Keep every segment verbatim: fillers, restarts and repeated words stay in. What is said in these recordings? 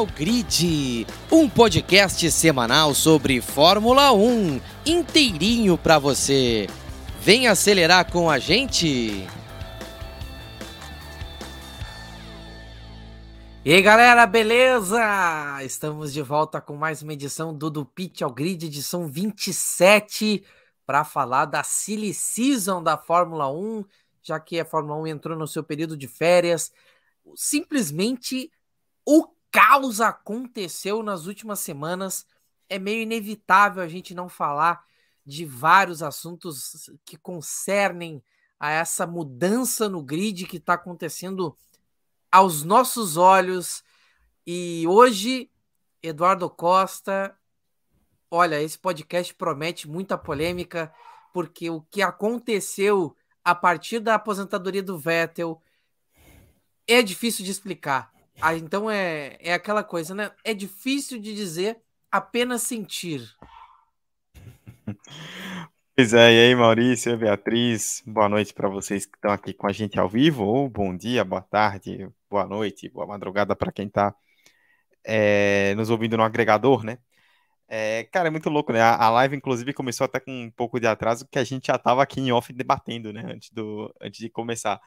Ao Grid, um podcast semanal sobre Fórmula um, inteirinho para você. Vem acelerar com a gente! E aí galera, beleza? Estamos de volta com mais uma edição do Do Pit ao Grid, edição vinte e sete, para falar da Silly Season da Fórmula um, já que a Fórmula um entrou no seu período de férias. Simplesmente o caos aconteceu nas últimas semanas. É meio inevitável a gente não falar de vários assuntos que concernem a essa mudança no grid que está acontecendo aos nossos olhos. E hoje, Eduardo Costa, olha, esse podcast promete muita polêmica, porque o que aconteceu a partir da aposentadoria do Vettel é difícil de explicar. Ah, então é, é aquela coisa, né? É difícil de dizer, apenas sentir. Pois é, e aí Maurício, Beatriz, boa noite para vocês que estão aqui com a gente ao vivo, ou bom dia, boa tarde, boa noite, boa madrugada para quem está é, nos ouvindo no agregador, né? É, cara, é muito louco, né? A, a live, inclusive, começou até com um pouco de atraso, que a gente já estava aqui em off debatendo, né? Antes, do, antes de começar.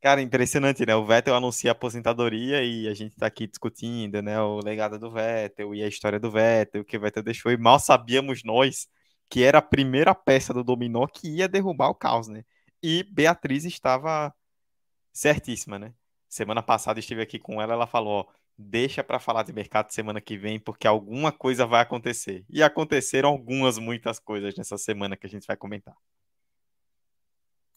Cara, impressionante, né? O Vettel anuncia a aposentadoria e a gente tá aqui discutindo, né? O legado do Vettel e a história do Vettel, o que o Vettel deixou. E mal sabíamos nós que era a primeira peça do dominó que ia derrubar o caos, né? E Beatriz estava certíssima, né? Semana passada eu estive aqui com ela, ela falou, ó, deixa pra falar de mercado semana que vem, porque alguma coisa vai acontecer. E aconteceram algumas, muitas coisas nessa semana que a gente vai comentar.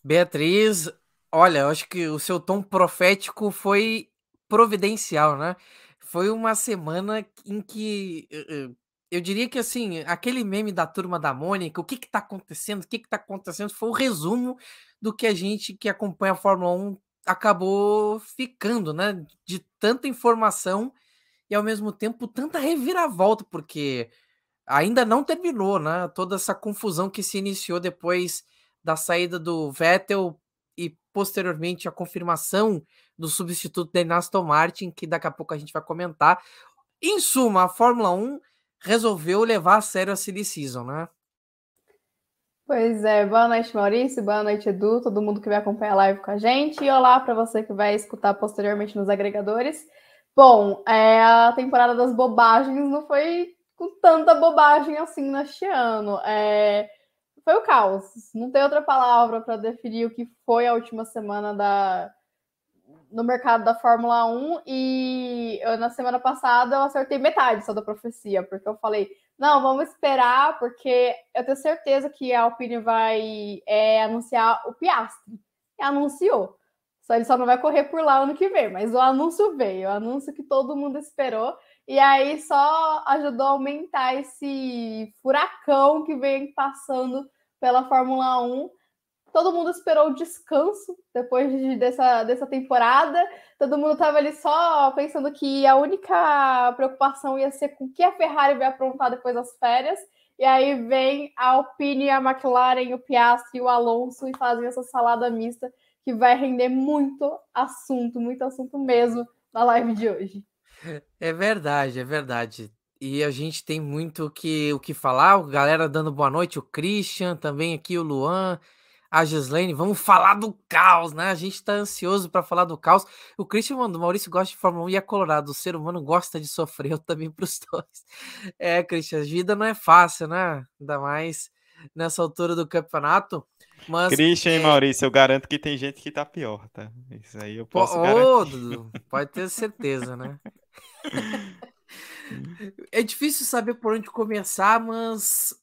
Beatriz... Olha, eu acho que o seu tom profético foi providencial, né? Foi uma semana em que, eu diria que assim, aquele meme da Turma da Mônica, o que que tá acontecendo, o que que tá acontecendo, foi o resumo do que a gente que acompanha a Fórmula um acabou ficando, né? De tanta informação e, ao mesmo tempo, tanta reviravolta, porque ainda não terminou, né? Toda essa confusão que se iniciou depois da saída do Vettel, e posteriormente a confirmação do substituto da Aston Martin, que daqui a pouco a gente vai comentar. Em suma, a Fórmula um resolveu levar a sério a Silly Season, né? Pois é, boa noite Maurício, boa noite Edu, todo mundo que vai acompanhar a live com a gente, e olá para você que vai escutar posteriormente nos agregadores. Bom, é, a temporada das bobagens não foi com tanta bobagem assim neste ano, é... Foi o caos, não tem outra palavra para definir o que foi a última semana da... no mercado da Fórmula um, e eu, na semana passada eu acertei metade só da profecia, porque eu falei, não, vamos esperar, porque eu tenho certeza que a Alpine vai é, anunciar o Piastri, e anunciou, só ele só não vai correr por lá ano que vem, mas o anúncio veio, o anúncio que todo mundo esperou. E aí só ajudou a aumentar esse furacão que vem passando pela Fórmula um. Todo mundo esperou o descanso depois de, dessa, dessa temporada. Todo mundo estava ali só pensando que a única preocupação ia ser com o que a Ferrari vai aprontar depois das férias. E aí vem a Alpine, a McLaren, o Piastri, o Alonso e fazem essa salada mista que vai render muito assunto, muito assunto mesmo na live de hoje. É verdade, é verdade. E a gente tem muito que, o que falar. A galera dando boa noite, o Christian, também aqui o Luan, a Gislaine. Vamos falar do caos, né? A gente tá ansioso para falar do caos. O Christian mandou, o Maurício gosta de Fórmula um e é colorado. O ser humano gosta de sofrer, eu também pros dois. É, Christian, a vida não é fácil, né? Ainda mais nessa altura do campeonato. Mas, Christian é... e Maurício, eu garanto que tem gente que tá pior, tá? Isso aí eu posso oh, garantir. Dudu, pode ter certeza, né? É difícil saber por onde começar, mas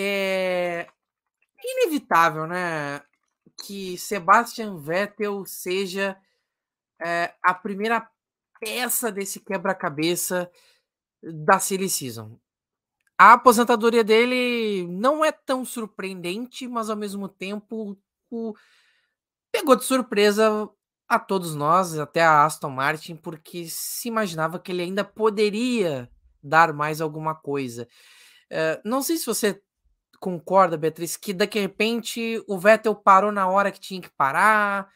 é inevitável, né, que Sebastian Vettel seja é, a primeira peça desse quebra-cabeça da Silly Season. A aposentadoria dele não é tão surpreendente, mas ao mesmo tempo o... pegou de surpresa a todos nós, até a Aston Martin, porque se imaginava que ele ainda poderia dar mais alguma coisa. Uh, não sei se você concorda, Beatriz, que daqui a repente o Vettel parou na hora que tinha que parar,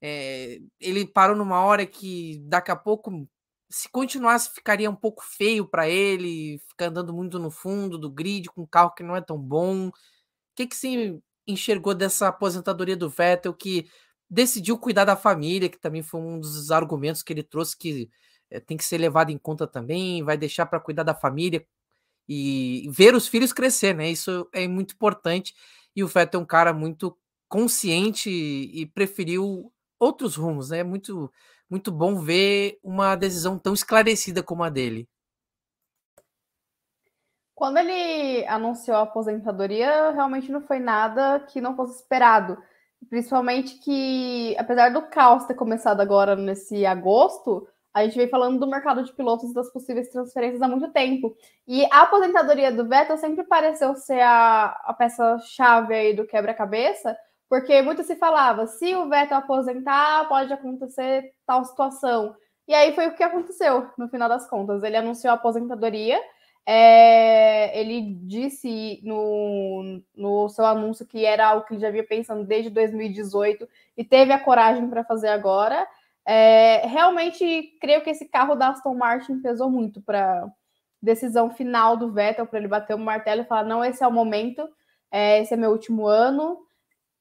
é, ele parou numa hora que daqui a pouco se continuasse, ficaria um pouco feio para ele, ficar andando muito no fundo do grid, com um carro que não é tão bom. O que que se enxergou dessa aposentadoria do Vettel, que decidiu cuidar da família, que também foi um dos argumentos que ele trouxe, que tem que ser levado em conta também, vai deixar para cuidar da família e ver os filhos crescer, né? Isso é muito importante, e o Vettel é um cara muito consciente e preferiu outros rumos, né? É muito, muito bom ver uma decisão tão esclarecida como a dele. Quando ele anunciou a aposentadoria, realmente não foi nada que não fosse esperado. Principalmente que, apesar do caos ter começado agora nesse agosto, a gente vem falando do mercado de pilotos e das possíveis transferências há muito tempo. E a aposentadoria do Vettel sempre pareceu ser a, a peça-chave aí do quebra-cabeça, porque muito se falava, se o Vettel aposentar, pode acontecer tal situação. E aí foi o que aconteceu, no final das contas. Ele anunciou a aposentadoria, é, ele disse no, no seu anúncio que era algo que ele já vinha pensando desde dois mil e dezoito e teve a coragem para fazer agora. É, realmente, creio que esse carro da Aston Martin pesou muito para a decisão final do Vettel, para ele bater o martelo e falar, não, esse é o momento, é, esse é meu último ano.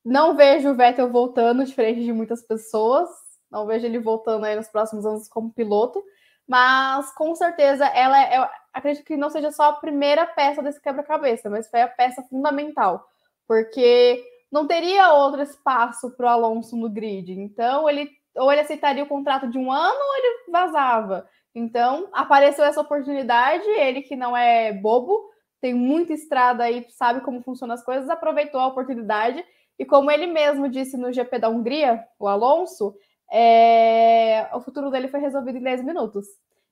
Não vejo o Vettel voltando, diferente de muitas pessoas. Não vejo ele voltando aí nos próximos anos como piloto. Mas, com certeza, ela é, acredito que não seja só a primeira peça desse quebra-cabeça, mas foi a peça fundamental, porque não teria outro espaço para o Alonso no grid. Então, ele ou ele aceitaria o contrato de um ano ou ele vazava. Então, apareceu essa oportunidade, ele que não é bobo, tem muita estrada aí, sabe como funcionam as coisas, aproveitou a oportunidade. E como ele mesmo disse no G P da Hungria, o Alonso, é... o futuro dele foi resolvido em dez minutos.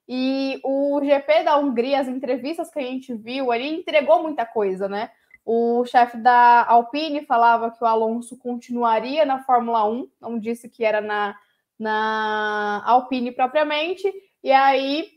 E o G P da Hungria, as entrevistas que a gente viu, ele entregou muita coisa, né? O chefe da Alpine falava que o Alonso continuaria na Fórmula um, não disse que era na, na Alpine propriamente, e aí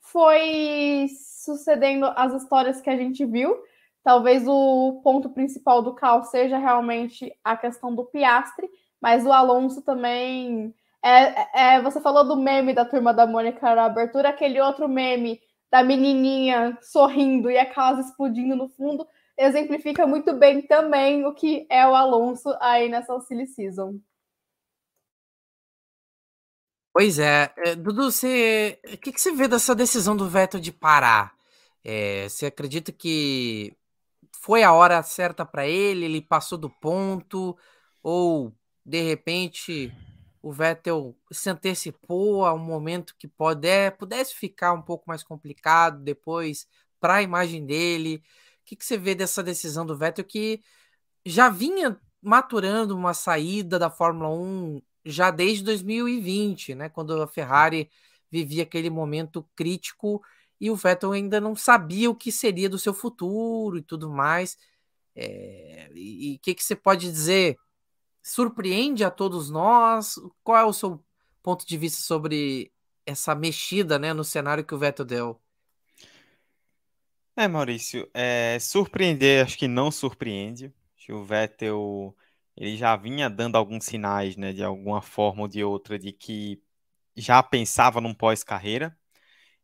foi sucedendo as histórias que a gente viu. Talvez o ponto principal do caos seja realmente a questão do Piastri, mas o Alonso também... É, é, você falou do meme da Turma da Mônica na abertura, aquele outro meme da menininha sorrindo e a casa explodindo no fundo, exemplifica muito bem também o que é o Alonso aí nessa silly season. Pois é. é Dudu, você... o que, que você vê dessa decisão do Vettel de parar? É, você acredita que foi a hora certa para ele, ele passou do ponto, ou de repente o Vettel se antecipou a um momento que puder, pudesse ficar um pouco mais complicado depois para a imagem dele? O que, que você vê dessa decisão do Vettel, que já vinha maturando uma saída da Fórmula um já desde dois mil e vinte, né, quando a Ferrari vivia aquele momento crítico e o Vettel ainda não sabia o que seria do seu futuro e tudo mais. É, e o que, que você pode dizer? Surpreende a todos nós? Qual é o seu ponto de vista sobre essa mexida, né, no cenário que o Vettel deu? É, Maurício, é, surpreender, acho que não surpreende. Acho que o Vettel ele já vinha dando alguns sinais, né, de alguma forma ou de outra, de que já pensava num pós-carreira.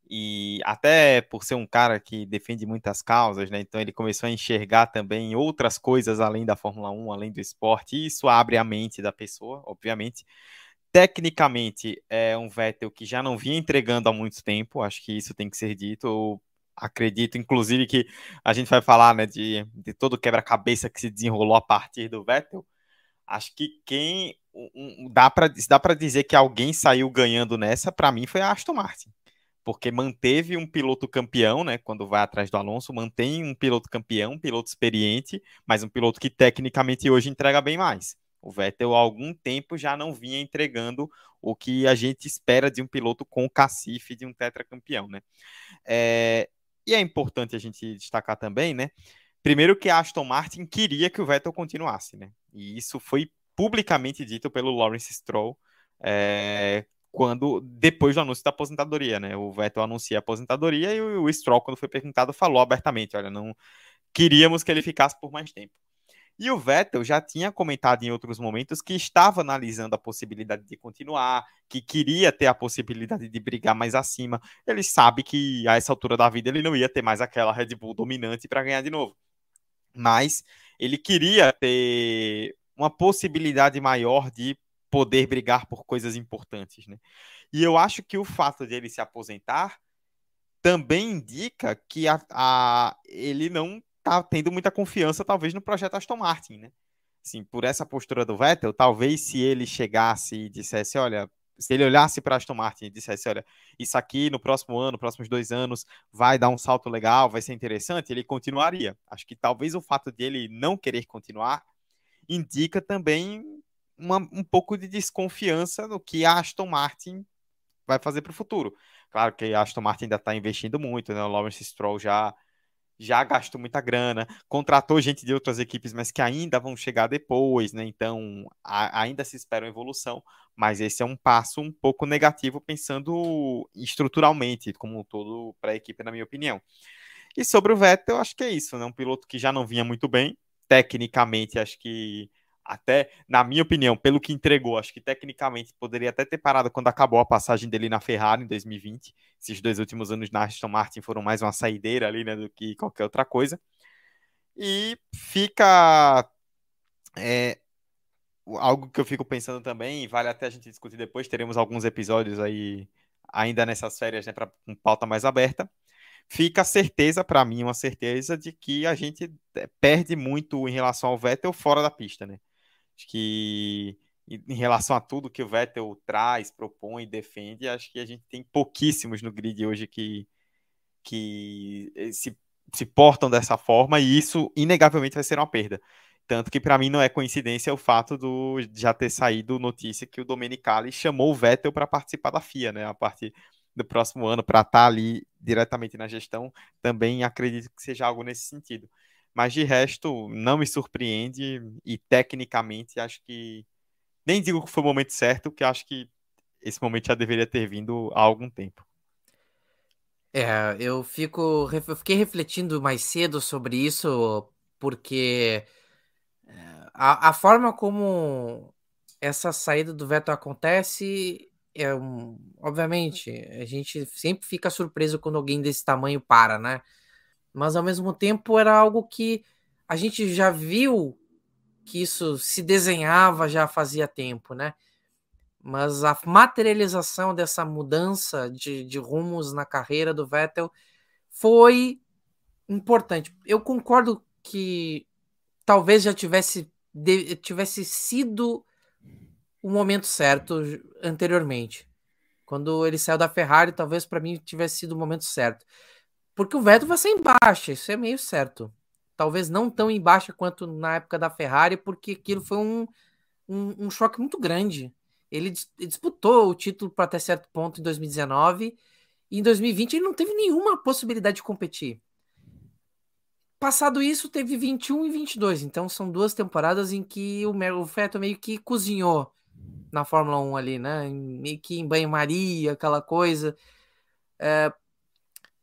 E até por ser um cara que defende muitas causas, né? Então ele começou a enxergar também outras coisas além da Fórmula um, além do esporte, e isso abre a mente da pessoa, obviamente. Tecnicamente, é um Vettel que já não vinha entregando há muito tempo, acho que isso tem que ser dito. Eu acredito, inclusive, que a gente vai falar, né, de, de todo o quebra-cabeça que se desenrolou a partir do Vettel. Acho que quem... Um, um, dá para dá para dizer que alguém saiu ganhando nessa, para mim, foi a Aston Martin. Porque manteve um piloto campeão, né? Quando vai atrás do Alonso, mantém um piloto campeão, um piloto experiente, mas um piloto que tecnicamente hoje entrega bem mais. O Vettel há algum tempo já não vinha entregando o que a gente espera de um piloto com o cacife de um tetracampeão, né? É... E é importante a gente destacar também, né? Primeiro que a Aston Martin queria que o Vettel continuasse, né? E isso foi publicamente dito pelo Lawrence Stroll, é... quando, depois do anúncio da aposentadoria, né? O Vettel anuncia a aposentadoria e o Stroll, quando foi perguntado, falou abertamente, olha, não queríamos que ele ficasse por mais tempo. E o Vettel já tinha comentado em outros momentos que estava analisando a possibilidade de continuar, que queria ter a possibilidade de brigar mais acima. Ele sabe que a essa altura da vida ele não ia ter mais aquela Red Bull dominante para ganhar de novo. Mas ele queria ter uma possibilidade maior de poder brigar por coisas importantes, né? E eu acho que o fato de ele se aposentar também indica que a, a, ele não está tendo muita confiança, talvez, no projeto Aston Martin, né? Assim, por essa postura do Vettel, talvez se ele chegasse e dissesse, olha, se ele olhasse para Aston Martin e dissesse, olha, isso aqui no próximo ano, próximos dois anos, vai dar um salto legal, vai ser interessante, ele continuaria. Acho que talvez o fato de ele não querer continuar indica também uma, um pouco de desconfiança no que a Aston Martin vai fazer para o futuro. Claro que a Aston Martin ainda está investindo muito, né? O Lawrence Stroll já, já gastou muita grana, contratou gente de outras equipes, mas que ainda vão chegar depois, né? Então, a, ainda se espera uma evolução, mas esse é um passo um pouco negativo, pensando estruturalmente, como um todo, para a equipe, na minha opinião. E sobre o Vettel, acho que é isso, né? Um piloto que já não vinha muito bem, tecnicamente, acho que até, na minha opinião, pelo que entregou, acho que tecnicamente poderia até ter parado quando acabou a passagem dele na Ferrari em dois mil e vinte. Esses dois últimos anos na Aston Martin foram mais uma saideira ali, né, do que qualquer outra coisa. E fica é, algo que eu fico pensando também, vale até a gente discutir depois, teremos alguns episódios aí ainda nessas férias, né, para com pauta mais aberta. Fica a certeza, para mim, uma certeza de que a gente perde muito em relação ao Vettel fora da pista, né? Acho que em relação a tudo que o Vettel traz, propõe, defende, acho que a gente tem pouquíssimos no grid hoje que, que se, se portam dessa forma, e isso inegavelmente vai ser uma perda. Tanto que para mim não é coincidência o fato do já ter saído notícia que o Domenicali chamou o Vettel para participar da F I A, né? A parte do próximo ano, para estar ali diretamente na gestão, também acredito que seja algo nesse sentido. Mas de resto, não me surpreende, e tecnicamente acho que, nem digo que foi o momento certo, porque acho que esse momento já deveria ter vindo há algum tempo. É, eu, fico, eu fiquei refletindo mais cedo sobre isso, porque a, a forma como essa saída do Vettel acontece, é um, obviamente, a gente sempre fica surpreso quando alguém desse tamanho para, né? Mas, ao mesmo tempo, era algo que a gente já viu que isso se desenhava já fazia tempo, né? Mas a materialização dessa mudança de, de rumos na carreira do Vettel foi importante. Eu concordo que talvez já tivesse, de, tivesse sido o momento certo anteriormente. Quando ele saiu da Ferrari, talvez para mim tivesse sido o momento certo. Porque o Vettel vai ser em baixa, isso é meio certo. Talvez não tão em baixa quanto na época da Ferrari, porque aquilo foi um, um, um choque muito grande. Ele dis- disputou o título para até certo ponto em dois mil e dezenove, e em dois mil e vinte ele não teve nenhuma possibilidade de competir. Passado isso, teve vinte e um e vinte e dois, então são duas temporadas em que o, Mer- o Vettel meio que cozinhou na Fórmula um ali, né? Meio que em banho-maria, aquela coisa. É...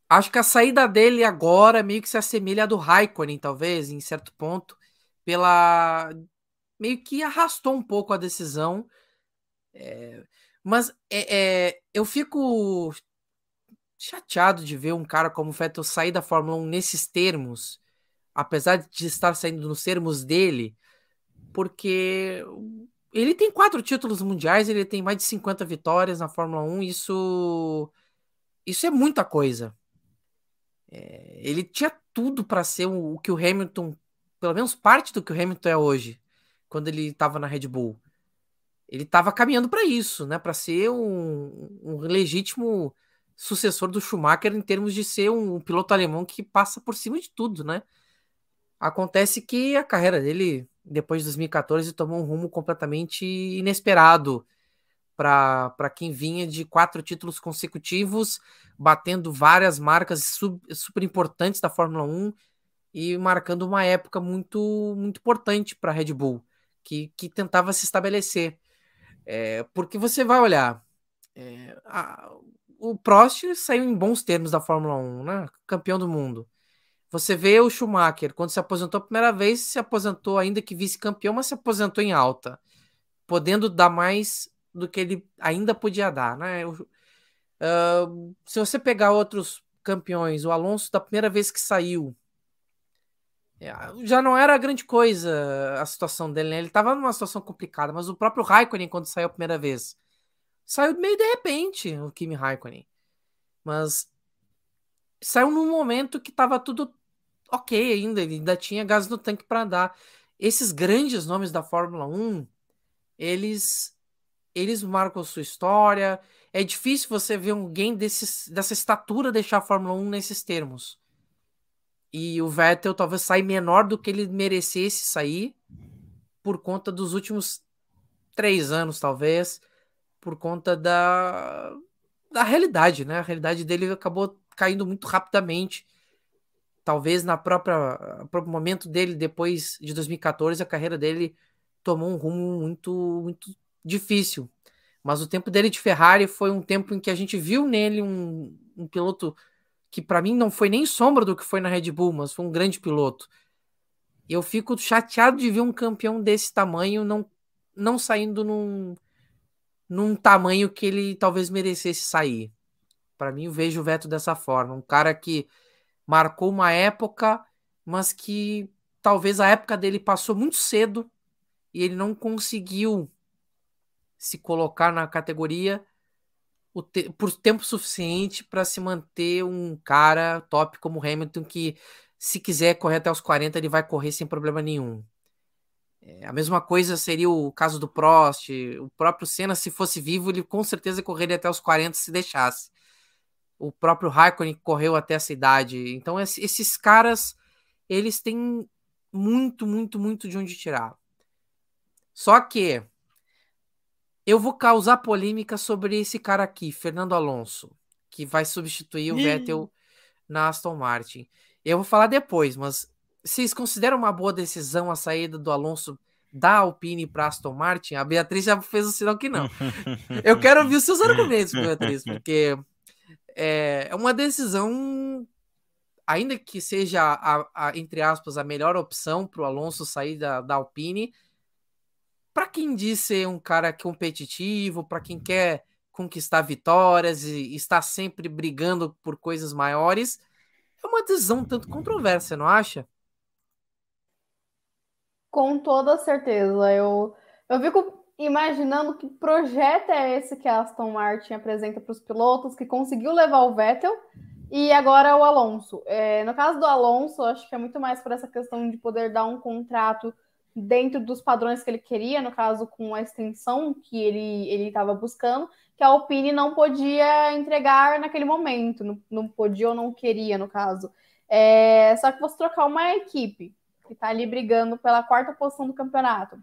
Acho que a saída dele agora meio que se assemelha à do Raikkonen, talvez, em certo ponto, pela... meio que arrastou um pouco a decisão. É... Mas é, é... eu fico chateado de ver um cara como o Vettel sair da Fórmula um nesses termos, apesar de estar saindo nos termos dele, porque ele tem quatro títulos mundiais, ele tem mais de cinquenta vitórias na Fórmula um, isso, isso é muita coisa. Ele tinha tudo para ser o que o Hamilton, pelo menos parte do que o Hamilton é hoje, quando ele estava na Red Bull. Ele estava caminhando para isso, né? Para ser um, um legítimo sucessor do Schumacher em termos de ser um, um piloto alemão que passa por cima de tudo, né? Acontece que a carreira dele, depois de dois mil e quatorze, tomou um rumo completamente inesperado para quem vinha de quatro títulos consecutivos, batendo várias marcas sub, super importantes da Fórmula um e marcando uma época muito, muito importante para a Red Bull, que, que tentava se estabelecer. É, porque você vai olhar, é, a, o Prost saiu em bons termos da Fórmula um, né? Campeão do mundo. Você vê o Schumacher, quando se aposentou a primeira vez, se aposentou ainda que vice-campeão, mas se aposentou em alta, podendo dar mais do que ele ainda podia dar, né? Uh, se você pegar outros campeões, o Alonso, da primeira vez que saiu, já não era grande coisa a situação dele, né? Ele estava numa situação complicada, mas o próprio Raikkonen, quando saiu a primeira vez, saiu meio de repente, o Kimi Räikkönen, mas saiu num momento que estava tudo ok ainda, ele ainda tinha gás no tanque para andar. Esses grandes nomes da Fórmula um, eles, eles marcam sua história. É difícil você ver alguém desses, dessa estatura deixar a Fórmula um nesses termos. E o Vettel talvez saia menor do que ele merecesse sair, por conta dos últimos três anos, talvez, por conta da, da realidade, né? A realidade dele acabou caindo muito rapidamente. Talvez na própria, no próprio momento dele, depois de dois mil e quatorze, a carreira dele tomou um rumo muito, muito difícil. Mas o tempo dele de Ferrari foi um tempo em que a gente viu nele um, um piloto que para mim não foi nem sombra do que foi na Red Bull, mas foi um grande piloto. Eu fico chateado de ver um campeão desse tamanho não, não saindo num, num tamanho que ele talvez merecesse sair. Para mim, eu vejo o Vettel dessa forma. Um cara que marcou uma época, mas que talvez a época dele passou muito cedo e ele não conseguiu se colocar na categoria O te- por tempo suficiente para se manter um cara top como o Hamilton, que se quiser correr até os quarenta, ele vai correr sem problema nenhum. É, a mesma coisa seria o caso do Prost, o próprio Senna, se fosse vivo, ele com certeza correria até os quarenta se deixasse. O próprio Raikkonen correu até essa idade. Então esses caras, eles têm muito, muito, muito de onde tirar. Só que eu vou causar polêmica sobre esse cara aqui, Fernando Alonso, que vai substituir o Vettel na Aston Martin. Eu vou falar depois, mas vocês consideram uma boa decisão a saída do Alonso da Alpine para Aston Martin? A Beatriz já fez o sinal que não. Eu quero ouvir os seus argumentos, Beatriz, porque é uma decisão, ainda que seja, a, a, entre aspas, a melhor opção para o Alonso sair da, da Alpine. Para quem diz ser um cara competitivo, para quem quer conquistar vitórias e está sempre brigando por coisas maiores, é uma decisão tanto controversa, não acha? Com toda certeza. Eu, eu fico imaginando que projeto é esse que a Aston Martin apresenta para os pilotos, que conseguiu levar o Vettel e agora o Alonso. É, no caso do Alonso, acho que é muito mais por essa questão de poder dar um contrato dentro dos padrões que ele queria, no caso com a extensão que ele estava buscando, que a Alpine não podia entregar naquele momento, não, não podia ou não queria, no caso. É, só que você trocar uma equipe que está ali brigando pela quarta posição do campeonato,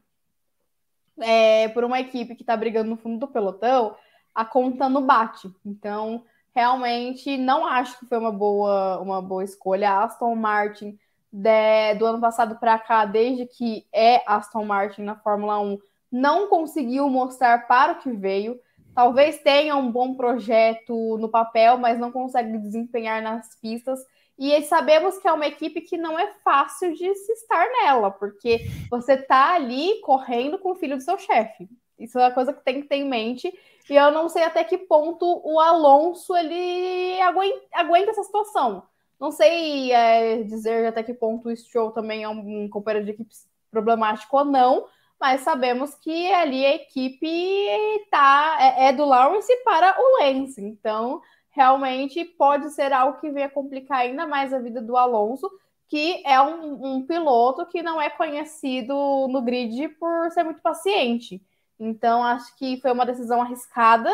é, por uma equipe que está brigando no fundo do pelotão, a conta não bate. Então, realmente, não acho que foi uma boa, uma boa escolha. A Aston Martin, De, do ano passado para cá, desde que é Aston Martin na Fórmula um, não conseguiu mostrar para o que veio. Talvez tenha um bom projeto no papel, mas não consegue desempenhar nas pistas. E sabemos que é uma equipe que não é fácil de se estar nela, porque você está ali correndo com o filho do seu chefe. Isso é uma coisa que tem que ter em mente. E eu não sei até que ponto o Alonso ele aguenta, aguenta essa situação. Não sei é, dizer até que ponto o Stroll também é um companheiro de equipe problemático ou não, mas sabemos que ali a equipe tá, é, é do Lawrence para o Lance. Então, realmente, pode ser algo que venha complicar ainda mais a vida do Alonso, que é um, um piloto que não é conhecido no grid por ser muito paciente. Então, acho que foi uma decisão arriscada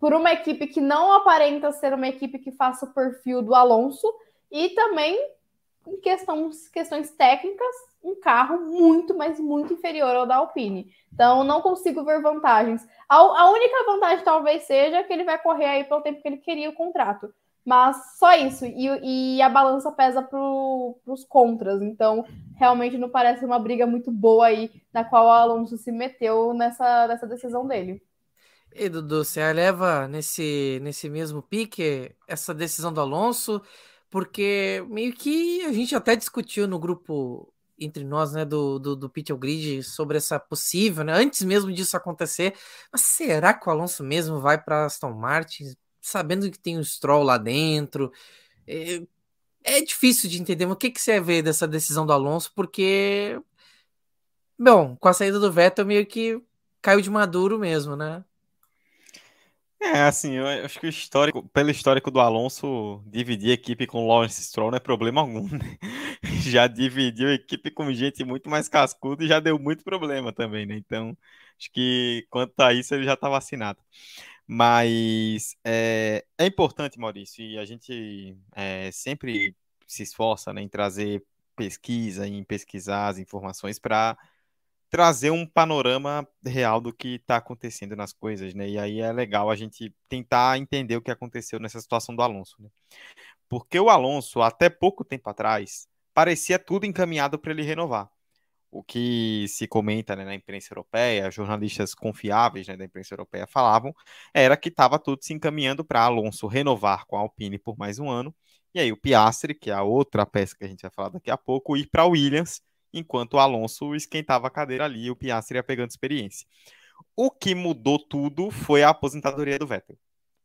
por uma equipe que não aparenta ser uma equipe que faça o perfil do Alonso, e também em questões, questões técnicas, um carro muito, mas muito inferior ao da Alpine. Então, não consigo ver vantagens. A, a única vantagem talvez seja que ele vai correr aí pelo tempo que ele queria o contrato. Mas só isso. E, e a balança pesa para os contras. Então, realmente não parece uma briga muito boa aí, na qual o Alonso se meteu nessa, nessa decisão dele. E Dudu, você leva nesse, nesse mesmo pique essa decisão do Alonso? porque meio que a gente até discutiu no grupo entre nós, né, do, do, do Pit ao Grid sobre essa possível, né, antes mesmo disso acontecer, mas será que o Alonso mesmo vai para Aston Martin, sabendo que tem o Stroll lá dentro? É, é difícil de entender, mas o que, que você vê dessa decisão do Alonso, porque, bom, com a saída do Vettel meio que caiu de maduro mesmo, né? É, assim, eu acho que o histórico, pelo histórico do Alonso, dividir equipe com o Lawrence Stroll não é problema algum, né? Já dividiu a equipe com gente muito mais cascuda e já deu muito problema também, né? Então, acho que quanto a isso ele já tá vacinado. Mas é, é importante, Maurício, e a gente é, sempre se esforça, né, em trazer pesquisa, em pesquisar as informações para trazer um panorama real do que está acontecendo nas coisas, né? E aí é legal a gente tentar entender o que aconteceu nessa situação do Alonso, né? Porque o Alonso, até pouco tempo atrás, parecia tudo encaminhado para ele renovar. O que se comenta, né, na imprensa europeia, jornalistas confiáveis, né, da imprensa europeia falavam, era que estava tudo se encaminhando para Alonso renovar com a Alpine por mais um ano, e aí o Piastri, que é a outra peça que a gente vai falar daqui a pouco, ir para a Williams, enquanto o Alonso esquentava a cadeira ali e o Piastri ia pegando experiência. O que mudou tudo foi a aposentadoria do Vettel,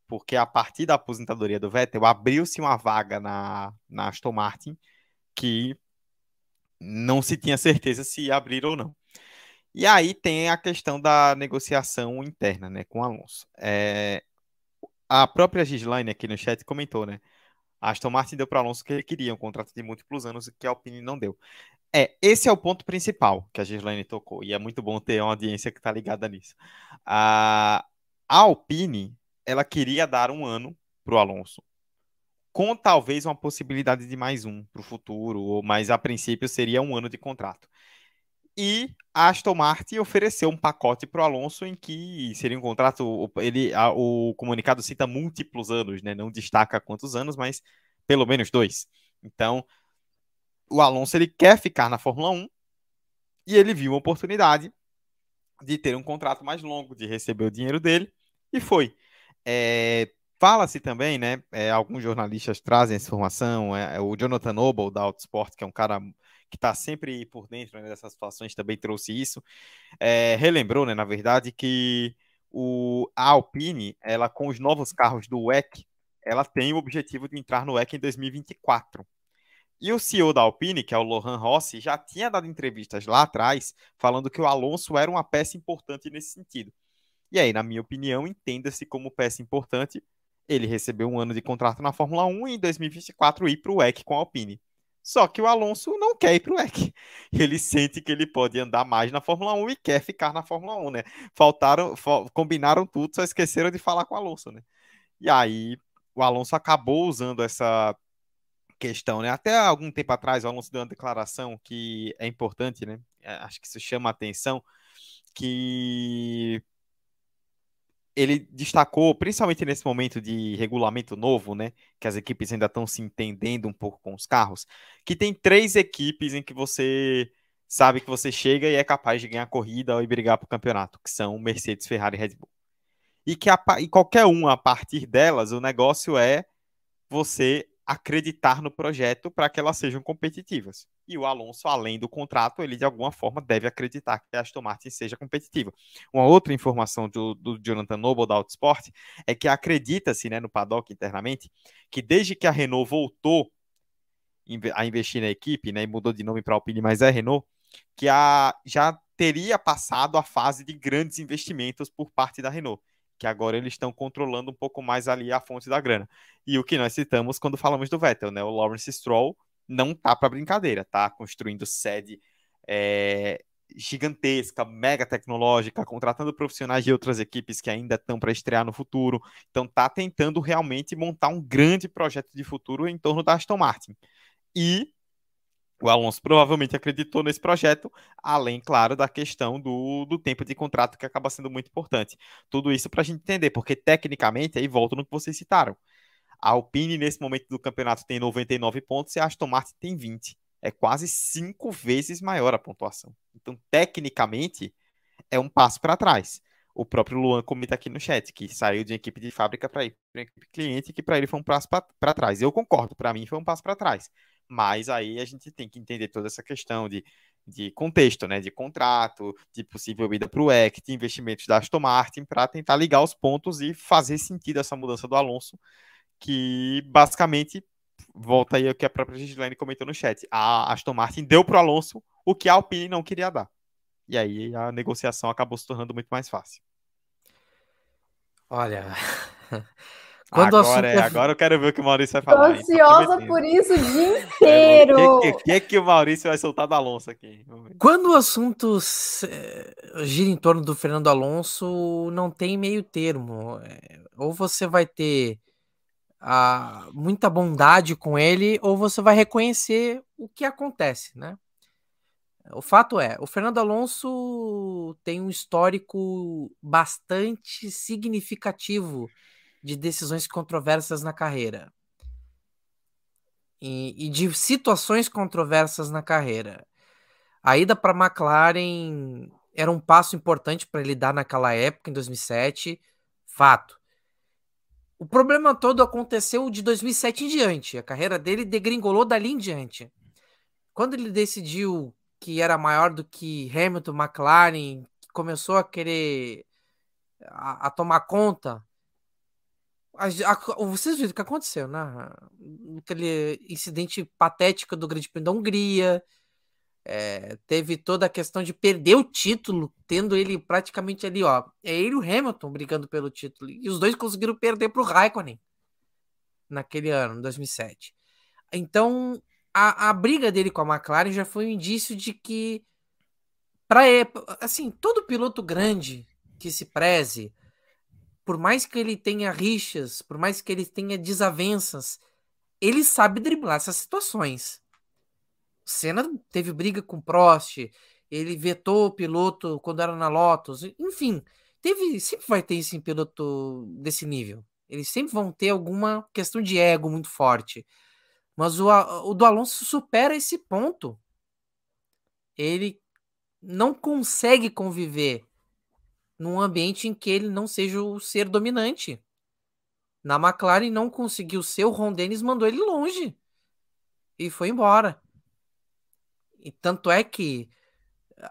porque a partir da aposentadoria do Vettel abriu-se uma vaga na, na Aston Martin que não se tinha certeza se ia abrir ou não. E aí tem a questão da negociação interna, né, com o Alonso. É, a própria Gislaine aqui no chat comentou, né, a Aston Martin deu para o Alonso que ele queria, um contrato de múltiplos anos que a Alpine não deu. É, esse é o ponto principal que a Gislaine tocou, e é muito bom ter uma audiência que está ligada nisso. A, a Alpine, ela queria dar um ano para o Alonso, com talvez uma possibilidade de mais um para o futuro, ou, mas a princípio seria um ano de contrato. E a Aston Martin ofereceu um pacote para o Alonso em que seria um contrato, ele, a, o comunicado cita múltiplos anos, né? Não destaca quantos anos, mas pelo menos dois. Então, o Alonso, ele quer ficar na Fórmula um e ele viu uma oportunidade de ter um contrato mais longo, de receber o dinheiro dele, e foi. É, fala-se também, né, é, alguns jornalistas trazem essa informação, é, o Jonathan Noble, da Autosport, que é um cara que está sempre por dentro, né, dessas situações, também trouxe isso, é, relembrou, né, na verdade, que o, a Alpine, ela, com os novos carros do W E C, ela tem o objetivo de entrar no W E C em dois mil e vinte e quatro. E o C E O da Alpine, que é o Lohan Rossi, já tinha dado entrevistas lá atrás falando que o Alonso era uma peça importante nesse sentido. E aí, na minha opinião, entenda-se como peça importante, ele recebeu um ano de contrato na Fórmula um e em dois mil e vinte e quatro ir para o W E C com a Alpine. Só que o Alonso não quer ir para o W E C. Ele sente que ele pode andar mais na Fórmula um e quer ficar na Fórmula um, né? Faltaram, combinaram tudo, só esqueceram de falar com o Alonso, né? E aí, o Alonso acabou usando essa questão, né? Até algum tempo atrás o Alonso deu uma declaração que é importante, né? Acho que isso chama a atenção, que ele destacou, principalmente nesse momento de regulamento novo, né, que as equipes ainda estão se entendendo um pouco com os carros, que tem três equipes em que você sabe que você chega e é capaz de ganhar a corrida e brigar para o campeonato, que são Mercedes, Ferrari e Red Bull. E que a, e qualquer uma, a partir delas, o negócio é você acreditar no projeto para que elas sejam competitivas. E o Alonso, além do contrato, ele de alguma forma deve acreditar que a Aston Martin seja competitiva. Uma outra informação do, do Jonathan Noble da Autosport é que acredita-se, né, no paddock internamente, que desde que a Renault voltou a investir na equipe, né, e mudou de nome para Alpine, mas é Renault, que a, já teria passado a fase de grandes investimentos por parte da Renault, que agora eles estão controlando um pouco mais ali a fonte da grana. E o que nós citamos quando falamos do Vettel, né? O Lawrence Stroll não tá para brincadeira, tá construindo sede é, gigantesca, mega tecnológica, contratando profissionais de outras equipes que ainda estão para estrear no futuro. Então tá tentando realmente montar um grande projeto de futuro em torno da Aston Martin. E o Alonso provavelmente acreditou nesse projeto, além, claro, da questão do, do tempo de contrato, que acaba sendo muito importante. Tudo isso para a gente entender, porque tecnicamente, aí volto no que vocês citaram, a Alpine nesse momento do campeonato tem noventa e nove pontos e a Aston Martin tem vinte. É quase cinco vezes maior a pontuação. Então, tecnicamente, é um passo para trás. o próprio Luan comenta aqui no chat, que saiu de equipe de fábrica para ir para equipe cliente, que para ele foi um passo para trás. Eu concordo, para mim foi um passo para trás. Mas aí a gente tem que entender toda essa questão de, de contexto, né? De contrato, de possível ida para o W E C, de investimentos da Aston Martin, para tentar ligar os pontos e fazer sentido essa mudança do Alonso, que basicamente, volta aí o que a própria Gislaine comentou no chat, a Aston Martin deu para o Alonso o que a Alpine não queria dar. E aí a negociação acabou se tornando muito mais fácil. Olha... Quando agora, assunto... é, agora eu quero ver o que o Maurício vai falar. Tô ansiosa por isso o dia inteiro. O que, que, que é que o Maurício vai soltar do Alonso aqui? Quando o assunto gira em torno do Fernando Alonso, não tem meio termo. Ou você vai ter a, muita bondade com ele, ou você vai reconhecer o que acontece, né? O fato é, o Fernando Alonso tem um histórico bastante significativo de decisões controversas na carreira e, e de situações controversas na carreira. A ida para a McLaren era um passo importante para ele dar naquela época, em dois mil e sete, fato. O problema todo aconteceu de dois mil e sete em diante, a carreira dele degringolou dali em diante. Quando ele decidiu que era maior do que Hamilton, McLaren, começou a querer a, a tomar conta. A, a, vocês viram o que aconteceu, né? Aquele incidente patético do Grande Prêmio da Hungria, é, teve toda a questão de perder o título, tendo ele praticamente ali, ó, é ele e o Hamilton brigando pelo título, e os dois conseguiram perder para o Raikkonen naquele ano, em dois mil e sete. Então, a, a briga dele com a McLaren já foi um indício de que, pra, assim, todo piloto grande que se preze, por mais que ele tenha rixas, por mais que ele tenha desavenças, ele sabe driblar essas situações. O Senna teve briga com o Prost, ele vetou o piloto quando era na Lotus, enfim, teve, sempre vai ter esse piloto desse nível. Eles sempre vão ter alguma questão de ego muito forte. Mas o, o do Alonso supera esse ponto. Ele não consegue conviver num ambiente em que ele não seja o ser dominante. Na McLaren não conseguiu ser, o Ron Dennis mandou ele longe e foi embora. E tanto é que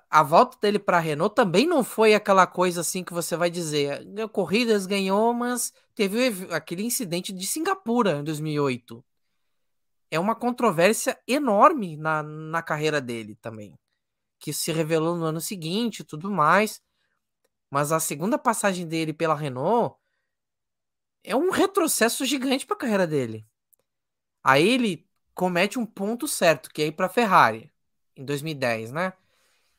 a volta dele para a Renault também não foi aquela coisa assim que você vai dizer, corridas ganhou, mas teve aquele incidente de Singapura em dois mil e oito. É uma controvérsia enorme na, na carreira dele também, que se revelou no ano seguinte e tudo mais. Mas a segunda passagem dele pela Renault é um retrocesso gigante para a carreira dele. Aí ele comete um ponto certo, que é ir para a Ferrari, em dois mil e dez, né?